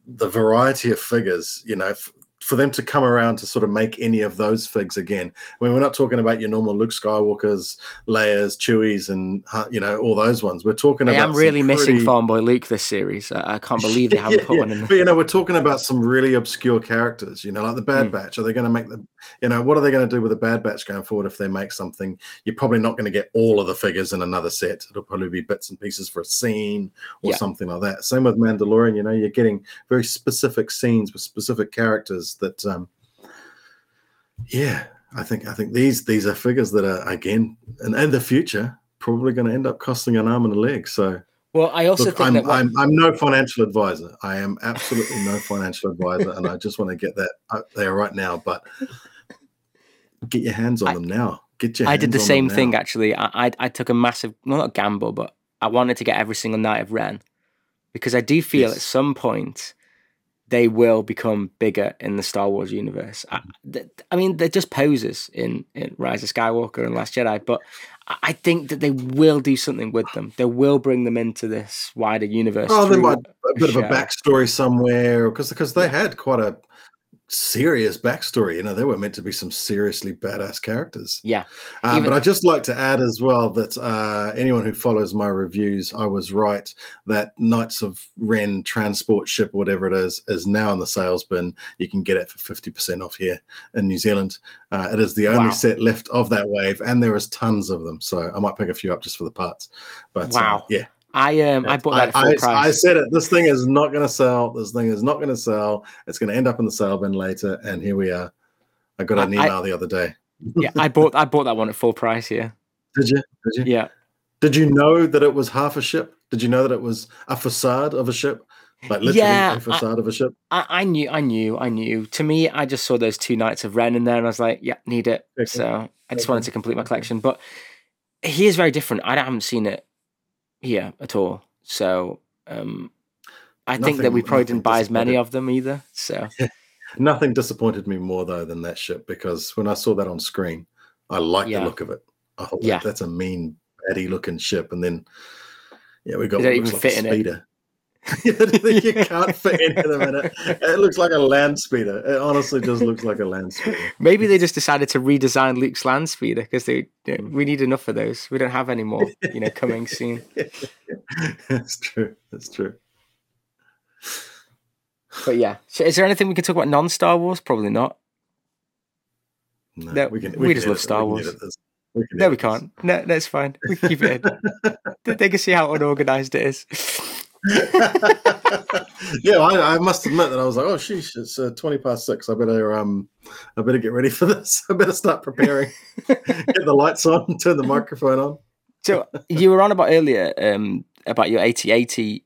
the variety of figures, you know, for them to come around to sort of make any of those figs again. I mean, we're not talking about your normal Luke Skywalkers, Leia's, Chewies, and, you know, all those ones. We're talking about... I'm really missing Farmboy Luke this series. I can't believe they haven't put one in. But, you know, we're talking about some really obscure characters, you know, like the Bad Batch. Are they going to make the... You know, what are they going to do with the Bad Batch going forward if they make something? You're probably not going to get all of the figures in another set. It'll probably be bits and pieces for a scene or something like that. Same with Mandalorian, you know, you're getting very specific scenes with specific characters that I think these are figures that are, again, in the future, probably going to end up costing an arm and a leg. So, well, I also think that I'm no financial advisor. I am absolutely no financial advisor, and I just want to get that out there right now. But get your hands on them now. I did the same thing actually. I took a massive, well, not gamble, but I wanted to get every single Knight of Ren, because I do feel at some point they will become bigger in the Star Wars universe. I mean, they're just posers in Rise of Skywalker and Last Jedi, but I think that they will do something with them. They will bring them into this wider universe. Oh, they might a bit of a backstory somewhere, because they had quite a serious backstory. You know, they were meant to be some seriously badass characters. Yeah. But I'd just like to add as well that anyone who follows my reviews, I was right that Knights of Ren transport ship, whatever it is now in the sales bin. You can get it for 50% off here in New Zealand. It is the only set left of that wave, and there is tons of them. So I might pick a few up just for the parts. But yeah. I bought that at full price. I said it. This thing is not going to sell. It's going to end up in the sale bin later, and here we are. I got an email the other day. Yeah, I bought that one at full price here. Did you? Yeah. Did you know that it was half a ship? Did you know that it was a facade of a ship? Like literally a facade of a ship? I knew. To me, I just saw those two Knights of Ren in there, and I was like, yeah, need it. Okay. So I just wanted to complete my collection. But he is very different. I haven't seen it here at all, so I think that we probably didn't buy as many of them either. So nothing disappointed me more though than that ship, because when I saw that on screen, I liked the look of it. I thought, that's a mean, batty looking ship, and then we got what looks like a speeder. You can't fit anything in it. It looks like a land speeder. It honestly just looks like a land speeder. Maybe they just decided to redesign Luke's land speeder, because we need enough of those. We don't have any more, coming soon. That's true. But yeah, so is there anything we can talk about non-Star Wars? Probably not. No, we just love Star Wars. We can't. No, that's fine. We can keep it in. They can see how unorganized it is. I must admit that I was like, oh sheesh, it's 6:20. I better get ready for this. I better start preparing. Get the lights on, turn the microphone on. So you were on about earlier about your AT-AT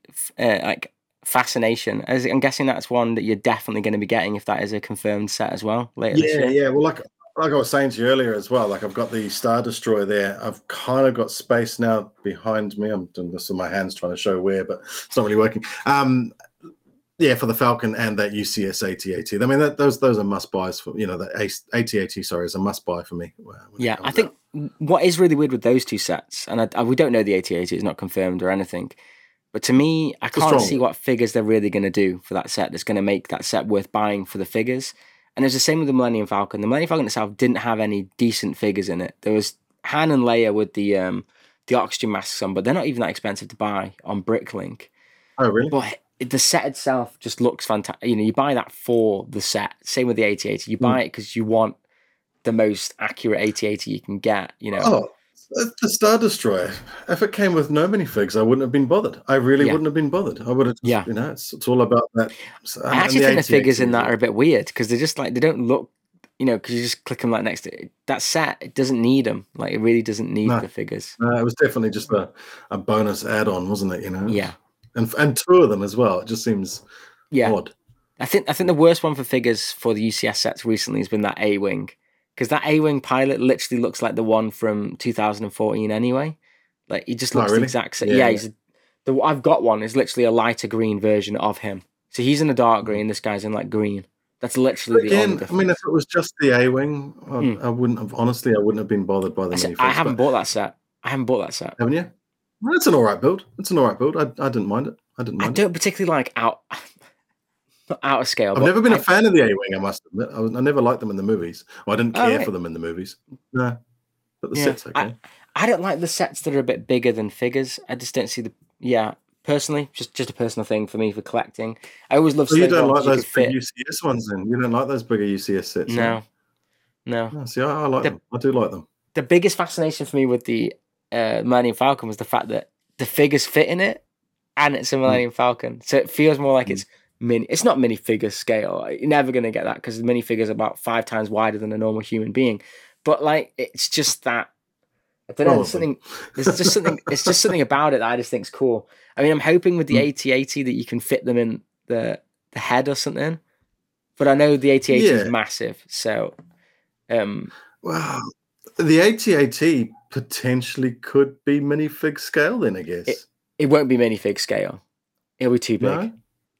fascination. I'm guessing that's one that you're definitely going to be getting if that is a confirmed set as well later this year. Well, like I was saying to you earlier as well, like I've got the Star Destroyer there. I've kind of got space now behind me. I'm doing this with my hands, trying to show where, but it's not really working. For the Falcon and that UCS AT-AT. I mean, those are must buys for, the AT-AT, is a must buy for me. I think what is really weird with those two sets, and we don't know the AT-AT, it's not confirmed or anything, but to me, I can't see what figures they're really going to do for that set that's going to make that set worth buying for the figures. And it was the same with the Millennium Falcon. The Millennium Falcon itself didn't have any decent figures in it. There was Han and Leia with the oxygen masks on, but they're not even that expensive to buy on Bricklink. Oh, really? But the set itself just looks fantastic. You buy that for the set. Same with the AT-AT. You buy it because you want the most accurate AT-AT you can get, Oh, the Star Destroyer. If it came with no minifigs, I wouldn't have been bothered. I really wouldn't have been bothered. I would have, it's all about that. So, I actually think the figures in that are a bit weird, because they're just like, they don't look, because you just click them like next to it. That set, it doesn't need them. Like, it really doesn't need the figures. No, it was definitely just a bonus add-on, wasn't it, Yeah. And two of them as well. It just seems odd. I think the worst one for figures for the UCS sets recently has been that A-Wing. Because that A-Wing pilot literally looks like the one from 2014 anyway. Like, he just looks the exact same. Yeah, I've got one. It's literally a lighter green version of him. So he's in a dark green. This guy's in, green. That's literally again, the only. I mean, if it was just the A-Wing, I wouldn't have. Honestly, I wouldn't have been bothered by the minifigures. I haven't bought that set. Haven't you? Well, it's an all right build. I didn't mind it. I don't particularly like out of scale. I've never been a fan of the A-Wing. I must admit, I never liked them in the movies. Well, I didn't care for them in the movies. No, but the sets okay. I don't like the sets that are a bit bigger than figures. I just don't see the Personally, just a personal thing for me for collecting. I always love. So you don't like those big UCS ones, then? You don't like those bigger UCS sets? No. See, I like them. I do like them. The biggest fascination for me with the Millennium Falcon was the fact that the figures fit in it, and it's a Millennium Falcon, so it feels more like it's mini. It's not minifigure scale. You're never going to get that because the minifigure is about 5 times wider than a normal human being. But like, it's just that. I don't know. It's just something about it that I just think's cool. I mean, I'm hoping with the AT-AT that you can fit them in the head or something. But I know the AT-AT is massive, so. Well, the AT-AT potentially could be minifig scale. Then I guess it won't be minifig scale. It'll be too big. No?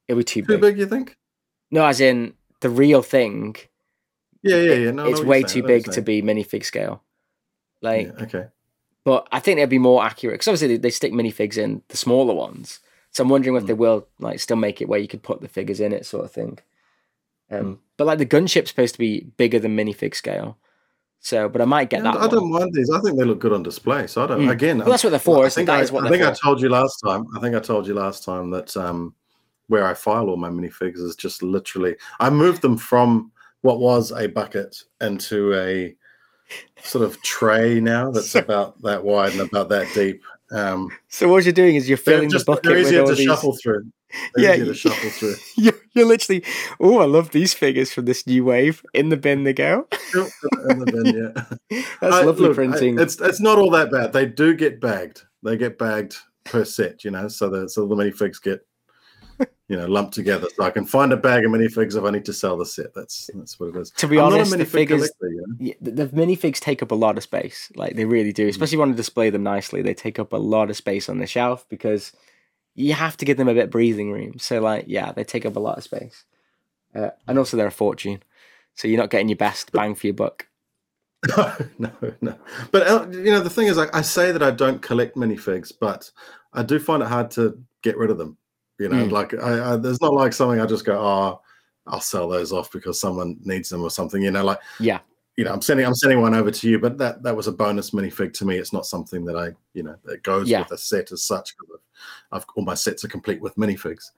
It'll be too big. Too big, you think? No, as in the real thing. Yeah. No, it's way too big to be minifig scale. But I think they'd be more accurate because obviously they stick minifigs in the smaller ones. So I'm wondering if they will still make it where you could put the figures in it, sort of thing. But the gunship's supposed to be bigger than minifig scale. So, but I might get that. I don't mind these. I think they look good on display. So I don't. Again, well, that's what they're for. I think I told you last time. That where I file all my minifigs is just literally. I moved them from what was a bucket into a sort of tray now that's about that wide and about that deep. So what you're doing is you're filling the bucket with all these. They're easier to shuffle through. You're literally, I love these figures from this new wave. In the bin they go. In the bin, yeah. That's lovely printing. It's not all that bad. They do get bagged. They get bagged per set, so the minifigs get lumped together. So I can find a bag of minifigs if I need to sell the set. That's what it is. To be honest, the minifigs take up a lot of space. Like they really do, especially when you want to display them nicely. They take up a lot of space on the shelf because you have to give them a bit of breathing room. So they take up a lot of space. And also they're a fortune. So you're not getting your best bang for your buck. No. But the thing is, I say that I don't collect minifigs, but I do find it hard to get rid of them. There's not something I just go, I'll sell those off because someone needs them or something. I'm sending one over to you, but that was a bonus minifig to me. It's not something that that goes with a set as such. I've all my sets are complete with minifigs,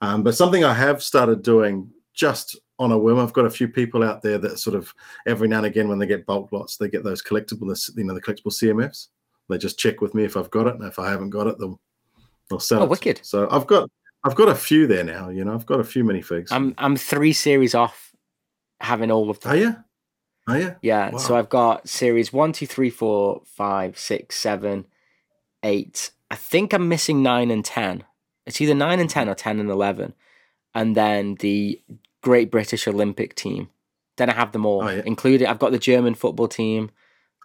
but something I have started doing just on a whim. I've got a few people out there that sort of every now and again when they get bulk lots, they get those collectible, the collectible CMFs. They just check with me if I've got it, and if I haven't got it, they'll sell it. Wicked! So I've got a few there now, I've got a few minifigs. I'm 3 series off having all of them. Are you? Yeah, wow. So I've got series 1, 2, 3, 4, 5, 6, 7, 8. I think I'm missing 9 and 10. It's either 9 and 10 or 10 and 11. And then the Great British Olympic team. Then I have them all, including I've got the German football team.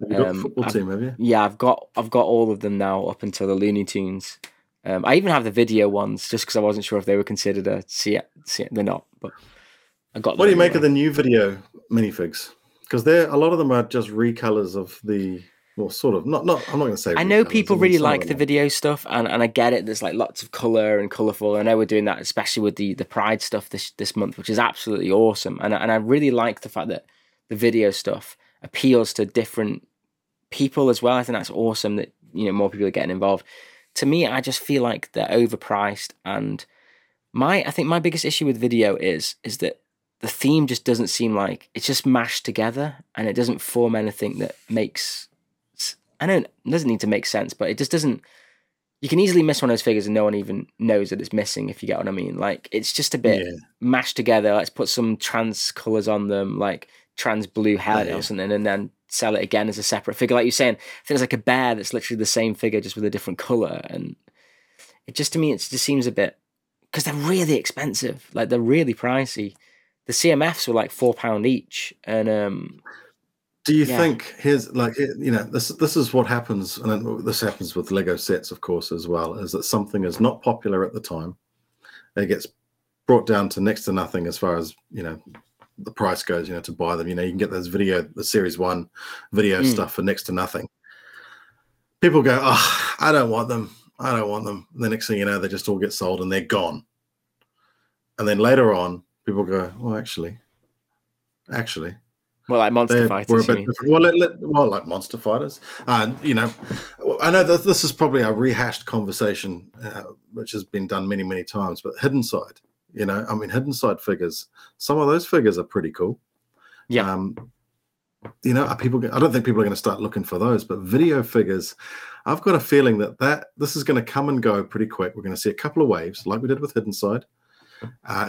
You've got the football team, have you? Yeah, I've got all of them now up until the Looney Tunes. I even have the video ones just because I wasn't sure if they were considered a CF. They're not, but I got them. What do you make of the new video minifigs? Because a lot of them are just recolors of the, well, sort of, not. I'm not going to say. I know people really like the video stuff, and I get it. There's lots of color and colorful. I know we're doing that, especially with the Pride stuff this month, which is absolutely awesome. And I really like the fact that the video stuff appeals to different people as well. I think that's awesome that more people are getting involved. To me, I just feel like they're overpriced, and I think my biggest issue with video is that the theme just doesn't seem like it's just mashed together, and it doesn't form anything that makes. It doesn't need to make sense, but it just doesn't. You can easily miss one of those figures, and no one even knows that it's missing. If you get what I mean, it's just a bit mashed together. Let's put some trans colors on them, like trans blue hair or something, and then sell it again as a separate figure. Like you're saying, I think it's like a bear that's literally the same figure just with a different color. And it just, to me, it just seems a bit, because they're really expensive. They're really pricey. The CMFs were £4 each. And do you think this is what happens, and this happens with Lego sets, of course, as well, is that something is not popular at the time. It gets brought down to next to nothing as far as, the price goes, you know, to buy them. You know, you can get those video, the Series 1 video stuff for next to nothing. People go, oh, I don't want them. I don't want them. And the next thing you know, they just all get sold and they're gone. And then later on, people go, well, actually. Well, like Monster Fighters. Like Monster Fighters. You know, I know that this is probably a rehashed conversation, which has been done many, many times, but Hidden Side, you know, I mean, Hidden Side figures, some of those figures are pretty cool. Yeah. You know, I don't think people are going to start looking for those, but video figures, I've got a feeling that this is going to come and go pretty quick. We're going to see a couple of waves like we did with Hidden Side.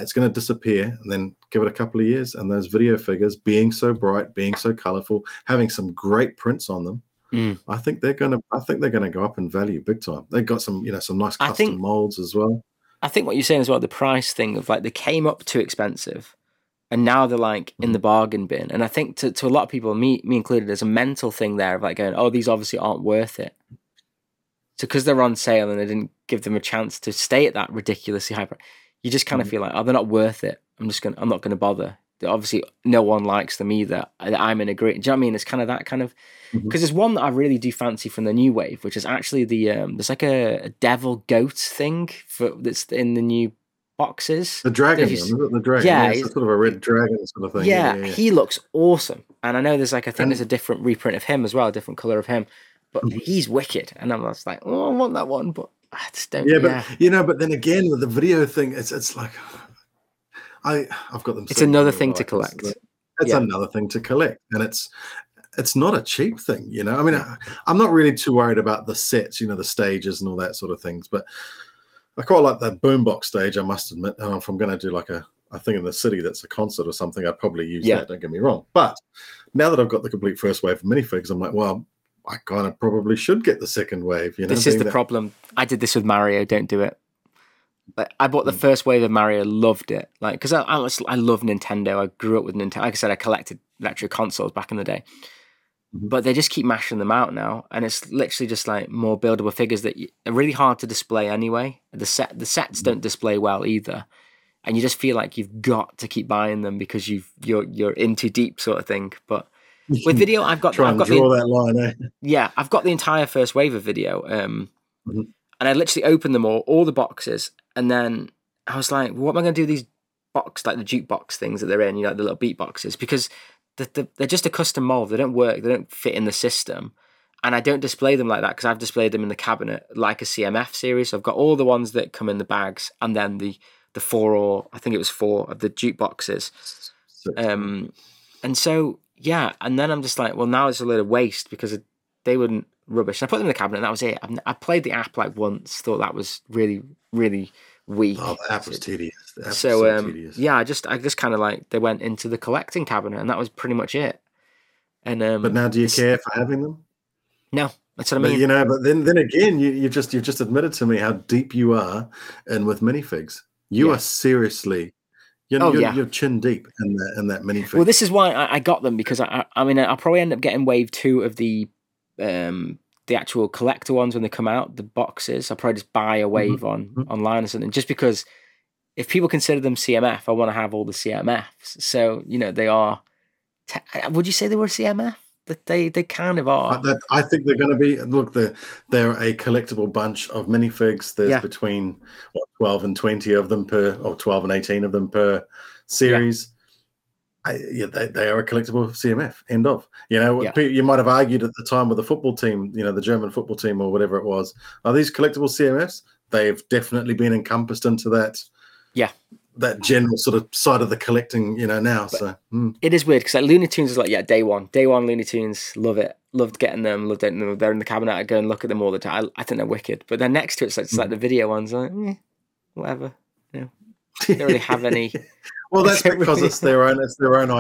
It's going to disappear, and then give it a couple of years, and those video figures, being so bright, being so colorful, having some great prints on them, I think they're going to go up in value big time. They've got some, you know, some nice custom molds as well. I think what you're saying as well, the price thing of like they came up too expensive. And now they're like in the bargain bin. And I think to a lot of people, me included, there's a mental thing there of like going, oh, these obviously aren't worth it. So because they're on sale and they didn't give them a chance to stay at that ridiculously high price, you just kind of feel like, oh, they're not worth it. I'm not going to bother. Obviously, no one likes them either. I'm in agreement. Do you know what I mean? It's kind of that kind of, because there's one that I really do fancy from the new wave, which is actually the, there's like a devil goat thing that's in the new boxes. The dragon, the dragon. Yeah, it's sort of a red dragon sort of thing. Yeah, he looks awesome. And I know there's like, I think there's a different reprint of him as well, a different color of him, but he's wicked. And I'm just like, oh, I want that one, but I just don't. Yeah, but you know, but then again with the video thing, it's like I've got them. It's another thing to collect. It's another thing to collect, and it's not a cheap thing, you know. I mean, I'm not really too worried about the sets, you know, the stages and all that sort of things, but I quite like that boombox stage, I must admit. And if I'm going to do like a thing in the city that's a concert or something, I'd probably use that, don't get me wrong. But now that I've got the complete first wave of minifigs, I'm like, well, I kind of probably should get the second wave. You know, this is the problem. I did this with Mario, don't do it. But I bought the first wave of Mario, loved it. Like, because I love Nintendo. I grew up with Nintendo. Like I said, I collected retro consoles back in the day. But they just keep mashing them out now, and it's literally just like more buildable figures that are really hard to display anyway. The sets don't display well either, and you just feel like you've got to keep buying them because you're in too deep sort of thing. But with video, I've got the entire first wave of video, and I literally opened them all the boxes, and then I was like, what am I going to do with these box, like the jukebox things that they're in, you know, the little beat boxes, because they're just a custom mold. They don't work. They don't fit in the system. And I don't display them like that because I've displayed them in the cabinet like a CMF series. So I've got all the ones that come in the bags and then the four, or I think it was four of the jukeboxes. And so, yeah. And then I'm just like, well, now it's a load of waste because they wouldn't rubbish. And I put them in the cabinet and that was it. I played the app like once, thought that was really, really weak. Oh, the app was tedious. So yeah, I just kind of like they went into the collecting cabinet, and that was pretty much it. And but now, do you care for having them? No, that's what I mean. But, you know, but then again, you've just admitted to me how deep you are, and with minifigs, you are seriously, you're chin deep in that minifig. Well, this is why I got them, because I mean I'll probably end up getting wave 2 of the actual collector ones when they come out, the boxes. I'll probably just buy a wave online or something, just because. If people consider them CMF, I want to have all the CMFs. So, you know, they are... Would you say they were a CMF? That they kind of are. I think they're going to be... Look, they're a collectible bunch of minifigs. There's between 12 and 20 of them per... Or 12 and 18 of them per series. Yeah. They are a collectible CMF. End of. You know, you might have argued at the time with the football team, you know, the German football team or whatever it was, are these collectible CMFs? They've definitely been encompassed into that... Yeah, that general sort of side of the collecting, you know, now. But so it is weird because like Looney Tunes is like, day one Looney Tunes, love it, loved getting them, loved getting them. They're in the cabinet. I go and look at them all the time. I think they're wicked, but then next to it's like the video ones, like whatever. You know, they don't really have any. Well, that's because it's their own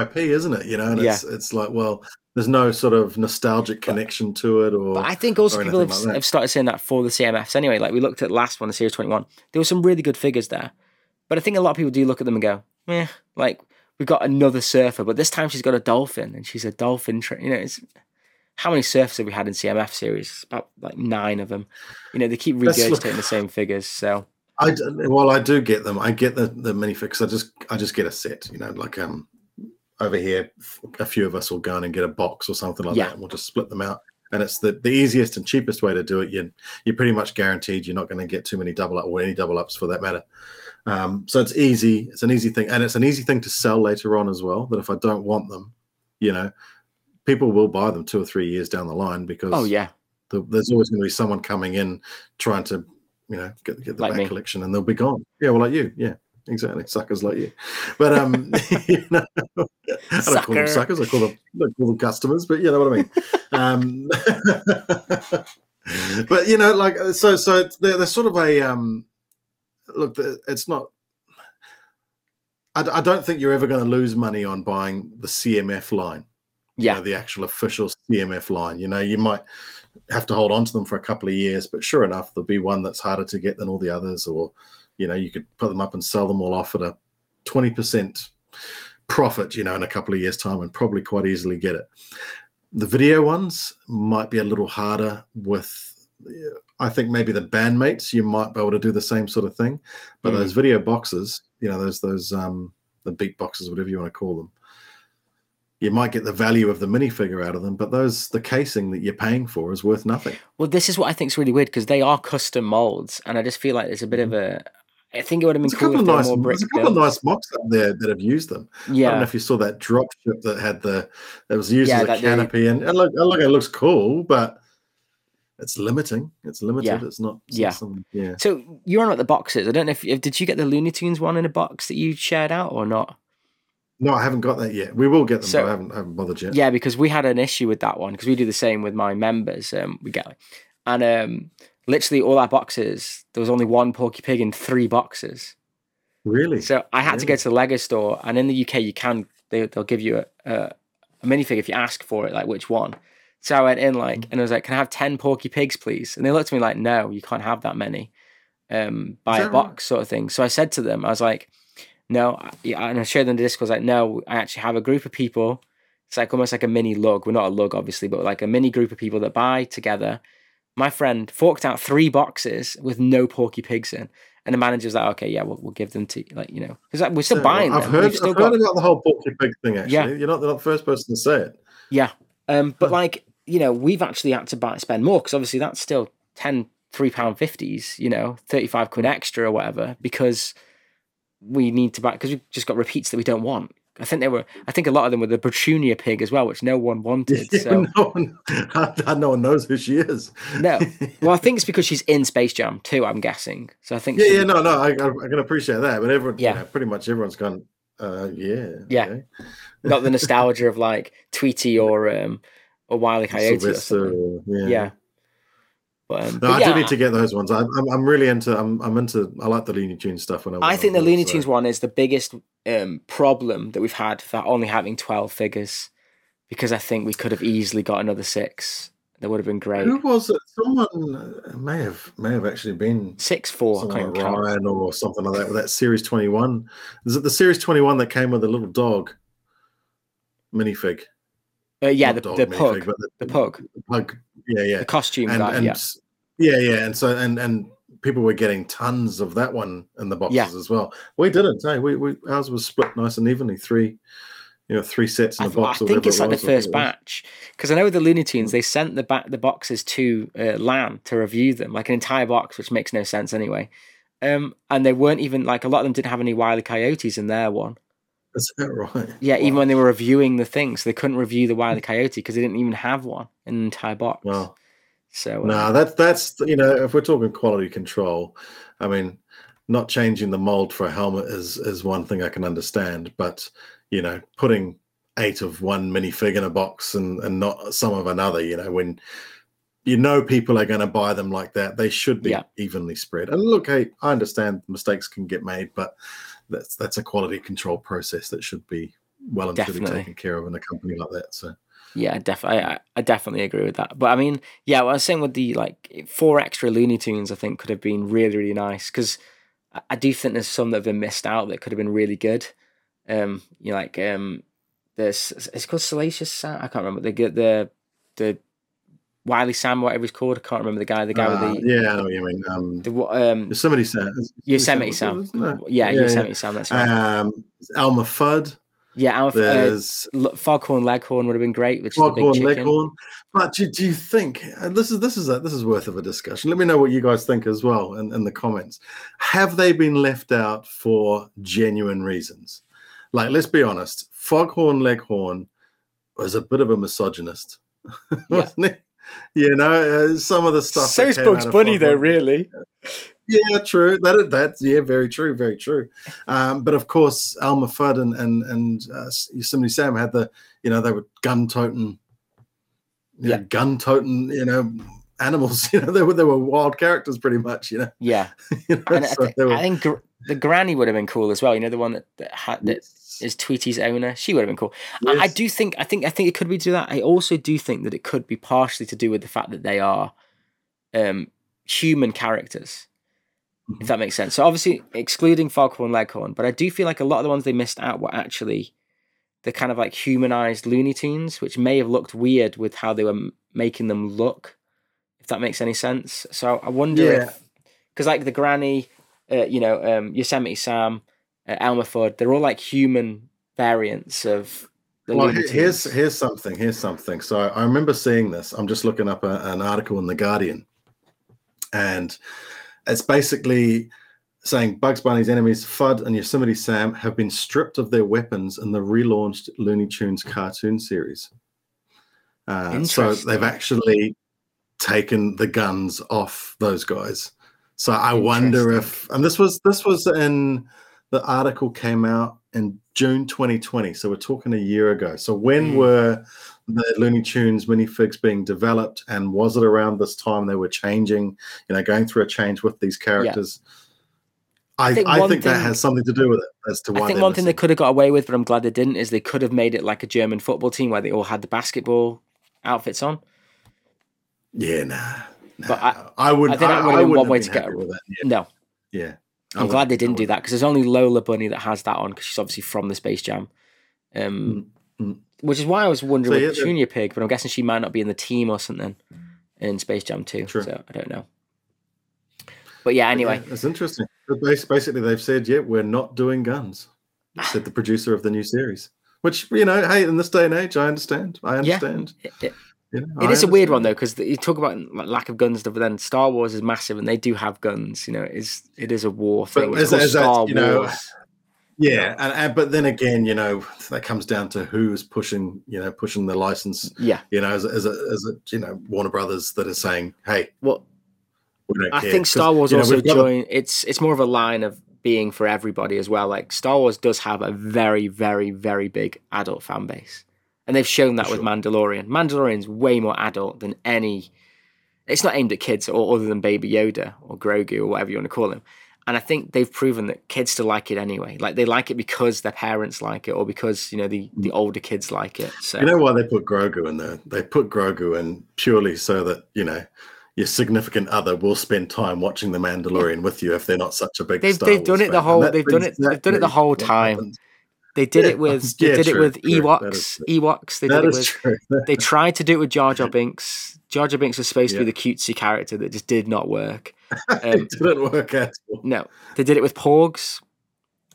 IP, isn't it? You know, and it's like, well, there's no sort of nostalgic connection to it, or. But I think also people have started saying that for the CMFs anyway. Like we looked at last one, the Series 21. There were some really good figures there. But I think a lot of people do look at them and go, like we've got another surfer, but this time she's got a dolphin and she's a dolphin. You know, it's how many surfers have we had in CMF series? About like 9 of them. You know, they keep regurgitating the same figures. So I do get them. I get the minifig. I just get a set. You know, like over here, a few of us will go in and get a box or something like that, and we'll just split them out. And it's the easiest and cheapest way to do it. You're pretty much guaranteed you're not going to get too many double up or any double ups for that matter. So it's easy. It's an easy thing. And it's an easy thing to sell later on as well, that if I don't want them, people will buy them 2 or 3 years down the line because there's always going to be someone coming in trying to, get the like back me. Collection, and they'll be gone. Yeah, well, like you. Yeah, exactly. Suckers like you. But, I don't call them suckers. I call them customers, but you know what I mean? But, so there's sort of a, look, it's not, I don't think you're ever going to lose money on buying the CMF line. Yeah, the actual official CMF line. You might have to hold on to them for a couple of years, but sure enough, there'll be one that's harder to get than all the others. Or, you could put them up and sell them all off at a 20% profit, in a couple of years' time, and probably quite easily get it. The video ones might be a little harder with, I think maybe the bandmates, you might be able to do the same sort of thing. But those video boxes, those the beat boxes, whatever you want to call them, you might get the value of the minifigure out of them, but the casing that you're paying for is worth nothing. Well, this is what I think is really weird, because they are custom molds, and I just feel like there's a bit of a... I think it would have been cool if there were more bricks. There's a couple of nice mocks up there that have used them. Yeah. I don't know if you saw that drop ship that had that was used as a canopy, and look, it looks cool, but it's limiting. It's limited. Yeah. It's not... It's not something. So you're on about the boxes. I don't know if... Did you get the Looney Tunes one in a box that you shared out or not? No, I haven't got that yet. We will get them, but I haven't bothered yet. Yeah, because we had an issue with that one, because we do the same with my members. We get, and literally all our boxes, there was only one Porky Pig in 3 boxes. Really? So I had to go to the Lego store, and in the UK, they'll give you a minifigure if you ask for it, like which one. So I went in and I was like, "Can I have 10 Porky Pigs, please?" And they looked at me like, "No, you can't have that many. Buy a box," sort of thing. So I said to them, I was like, "No," and I showed them the disc. I was like, "No, I actually have a group of people. It's like almost like a mini lug. We're not a lug, obviously, but like a mini group of people that buy together." My friend forked out 3 boxes with no Porky Pigs in, and the manager's like, "Okay, yeah, we'll give them to because we're still buying." I've them. I've heard about the whole Porky Pig thing. Actually, you're not the first person to say it. Yeah, but we've actually had to spend more, because obviously that's still 10 £3.50s, 35 quid extra or whatever, because we need to buy, because we've just got repeats that we don't want. I think a lot of them were the Petunia Pig as well, which no one wanted. So no one knows who she is. No. Well, I think it's because she's in Space Jam too, I'm guessing. So I think... I can appreciate that. But everyone, pretty much everyone's gone, yeah. Okay. Not the nostalgia of like Tweety or Wile E. Coyote Sylvester, or something. Yeah. I do need to get those ones. I like the Looney Tunes stuff. I think the Looney Tunes one is the biggest problem that we've had for only having 12 figures, because I think we could have easily got another 6. That would have been great. Who was it? Someone may have actually been 6'4", like Ryan or something like that. With that Series 21, is it the Series 21 that came with a little dog minifig? The pug. The costume guy. And so people were getting tons of that one in the boxes as well. We didn't. Hey, we ours was split nice and evenly, 3 sets in a box. I think it's like the first batch, because I know with the Looney Tunes they sent the boxes to Lan to review them, like an entire box, which makes no sense anyway. And they weren't even like, a lot of them didn't have any Wile E. Coyotes in their one. Is that right? Yeah, even when they were reviewing the thing, so they couldn't review the Wile E. Coyote because they didn't even have one in the entire box. Wow. So that's if we're talking quality control, I mean, not changing the mold for a helmet is one thing I can understand, but putting 8 of one minifig in a box and not some of another, when people are going to buy them like that, they should be evenly spread. And look, hey, I understand mistakes can get made, but that's a quality control process that should be well and truly taken care of in a company like that. So I definitely agree with that. But I mean, what I was saying with the 4 extra Looney Tunes, I think could have been really, really nice, because I do think there's some that have been missed out that could have been really good. It's called Salacious Sam. I can't remember the Wile E. Sam, whatever he's called. I can't remember the guy. The guy with the... Yeah, I know what you mean. Yosemite Sam. Yosemite Sam. That's right. Elmer Fudd. Yeah, Foghorn Leghorn would have been great, which Foghorn Leghorn. But do you think, and this is worth of a discussion? Let me know what you guys think as well in the comments. Have they been left out for genuine reasons? Like, let's be honest, Foghorn Leghorn was a bit of a misogynist, wasn't he? You know, some of the stuff. So is Bugs Bunny, though, really. Yeah, true. That yeah, very true, very true. But of course, Elmer Fudd and Yosemite Sam had they were gun-toting, animals. You know, they were wild characters pretty much. You know. Yeah. I think the granny would have been cool as well. You know, the one that is Tweety's owner. She would have been cool. Yes. I think it could be to that. I also do think that it could be partially to do with the fact that they are human characters. If that makes sense. So obviously excluding Foghorn Leghorn, but I do feel like a lot of the ones they missed out were actually the kind of like humanized Looney Tunes, which may have looked weird with how they were making them look, if that makes any sense. So I wonder if, because like the granny, Yosemite Sam, Elmer Fudd, they're all like human variants of the Looney Tunes. Here's something. So I remember seeing this. I'm just looking up an article in The Guardian, and it's basically saying Bugs Bunny's enemies, Fudd and Yosemite Sam, have been stripped of their weapons in the relaunched Looney Tunes cartoon series. So they've actually taken the guns off those guys. So I wonder if, and this was in, the article came out in June 2020. So we're talking a year ago. So when were the Looney Tunes minifigs being developed, and was it around this time they were changing, going through a change with these characters? Yeah. I think that has something to do with it as to why. I think one thing they could have got away with, but I'm glad they didn't, is they could have made it like a German football team where they all had the basketball outfits on. Yeah, nah. But I wouldn't have been happy with that. Yeah. No. Yeah. I'm glad they didn't do that, because there's only Lola Bunny that has that on, because she's obviously from the Space Jam. Which is why I was wondering with Junior Pig, but I'm guessing she might not be in the team or something in Space Jam 2. True. So I don't know. But yeah, anyway. That's interesting. Basically, they've said, we're not doing guns, said the producer of the new series. Which, hey, in this day and age, I understand. Yeah. It is a weird one, though, because you talk about lack of guns, but then Star Wars is massive, and they do have guns. It is a war thing. But it's called Star Wars. Yeah, but then again, that comes down to who's pushing the license. Yeah, is it Warner Brothers that are saying, "Hey, we don't care." I think Star Wars also joined. It's more of a line of being for everybody as well. Like Star Wars does have a very, very, very big adult fan base, and they've shown that with Mandalorian. Mandalorian's way more adult than any. It's not aimed at kids, or other than Baby Yoda or Grogu or whatever you want to call him. And I think they've proven that kids still like it anyway. Like they like it because their parents like it, or because the older kids like it. So you know why they put Grogu in there? They put Grogu in purely so that your significant other will spend time watching The Mandalorian with you if they're not such a big. They've done it the whole time. They did it with Ewoks. They tried to do it with Jar Jar Binks. Jar Jar Binks was supposed to be the cutesy character that just did not work. It didn't work at all. No, they did it with Porgs,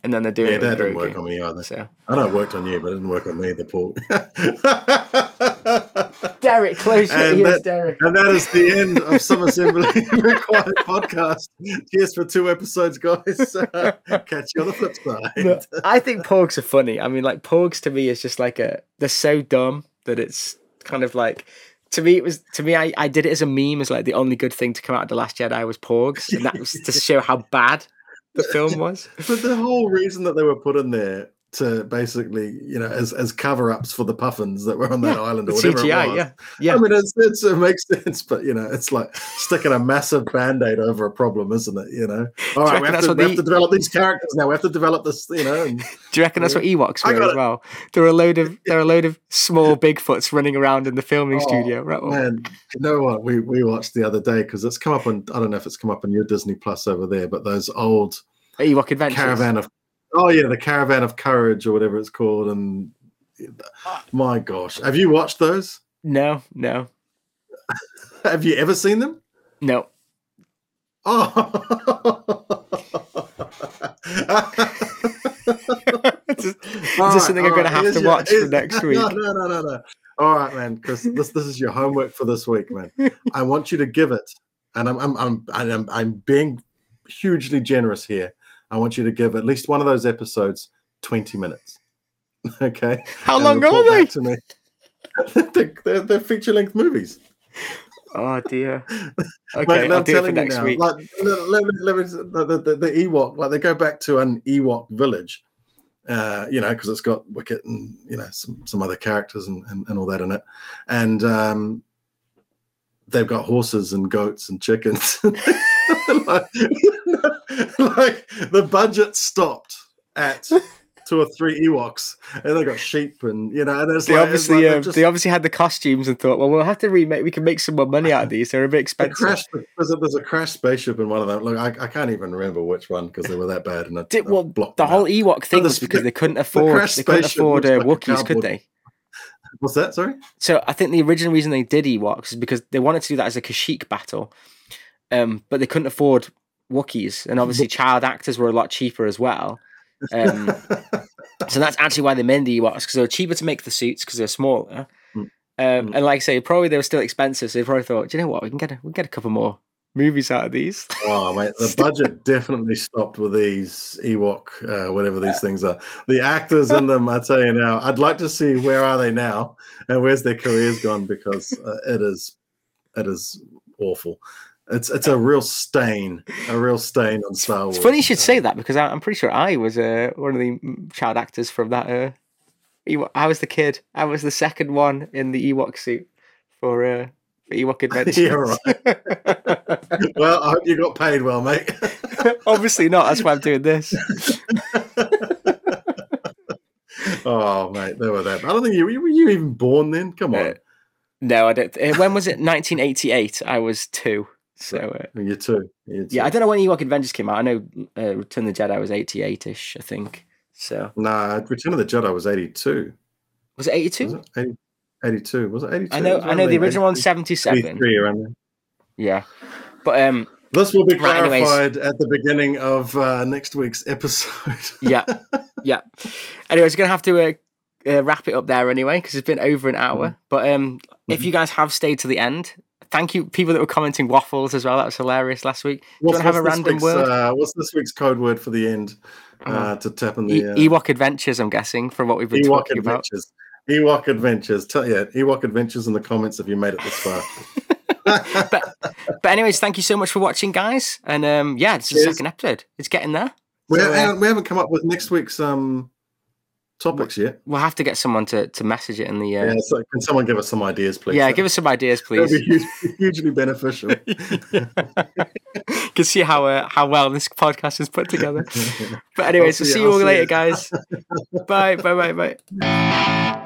and then they're doing it with Grogu. Yeah, that didn't work on me either. So. I know it worked on you, but it didn't work on me, the Porg. Derek, close your ears, Derek. And that is the end of Some Assembly Required podcast. Cheers for 2 episodes, guys. Catch you on the flip side. No, I think Porgs are funny. I mean, like, Porgs to me is just like they're so dumb that it's kind of like... I did it as a meme, as like the only good thing to come out of The Last Jedi was Porgs, and that was to show how bad the film was. But the whole reason that they were put in there to basically, as cover-ups for the puffins that were on that island or whatever CGI, it was. Yeah. I mean, it makes sense, but it's like sticking a massive Band-Aid over a problem, isn't it? All right, we have to develop these characters now. We have to develop this, And, do you reckon that's what Ewoks were as well? There are a load of small Bigfoots running around in the filming studio. Right, man, you know what? We watched the other day, because it's come up on, I don't know if it's come up on your Disney Plus over there, but those old Ewok Adventures. The Caravan of Courage or whatever it's called. And my gosh, have you watched those? No. Have you ever seen them? No. Oh. Is this something I'm going to have to watch for next week? No. All right, man, because this is your homework for this week, man. I want you to give it, and I'm being hugely generous here. I want you to give at least one of those episodes 20 minutes. Okay. How long are they? To me. They're feature-length movies. Oh dear. Okay, like, I'll do it for next week. Like, the Ewok, like they go back to an Ewok village, because it's got Wicket and some other characters and all that in it, and they've got horses and goats and chickens. like the budget stopped at 2 or 3 Ewoks, and they got sheep, and and it's they obviously had the costumes and thought, well, we'll have to remake. We can make some more money out of these. They're a bit expensive. There's a crashed spaceship in one of them. Look, I can't even remember which one because they were that bad. And the whole Ewok thing was because they couldn't afford Wookiees, could they? What's that? Sorry. So I think the original reason they did Ewoks is because they wanted to do that as a Kashyyyk battle, but they couldn't afford Wookiees, and obviously child actors were a lot cheaper as well. So that's actually why they made the Ewoks, because they were cheaper to make the suits because they're smaller. And like I say, probably they were still expensive, so they probably thought, do you know what, we can get a couple more movies out of these. Oh mate, the budget definitely stopped with these Ewok, whatever these things are. The actors in them, I tell you now, I'd like to see where are they now and where's their careers gone, because it is awful. It's a real stain on Star Wars. It's funny you should say that, because I'm pretty sure I was one of the child actors from that. I was the kid. I was the second one in the Ewok suit for Ewok Adventures. Yeah, right. Well, I hope you got paid well, mate. Obviously not. That's why I'm doing this. Oh, mate, they were that. I don't think were you even born then? Come on. No, I don't. When was it? 1988. I was 2. So you're two. Yeah, I don't know when Ewok Adventures came out. I know Return of the Jedi was 88-ish, I think. So Return of the Jedi was 82. Was it 82? Was it 82? Was it 82? I know the original one's 77. Yeah, but this will be clarified at the beginning of next week's episode. yeah. Anyways, we're gonna have to wrap it up there anyway, because it's been over an hour. Mm-hmm. But if you guys have stayed to the end. Thank you, people that were commenting waffles as well. That was hilarious last week. What's this week's code word for the end to tap in the Ewok Adventures? I'm guessing from what we've been talking about. Ewok Adventures. Ewok Adventures in the comments if you made it this far. but anyways, thank you so much for watching, guys. And it's the second episode. It's getting there. We haven't come up with next week's topics yet. We'll have to get someone to message it in the so can someone give us some ideas, please? Yeah, give us some ideas, please. That'd be hugely beneficial. You can see how well this podcast is put together. But anyways, we'll see you all later, guys. Bye.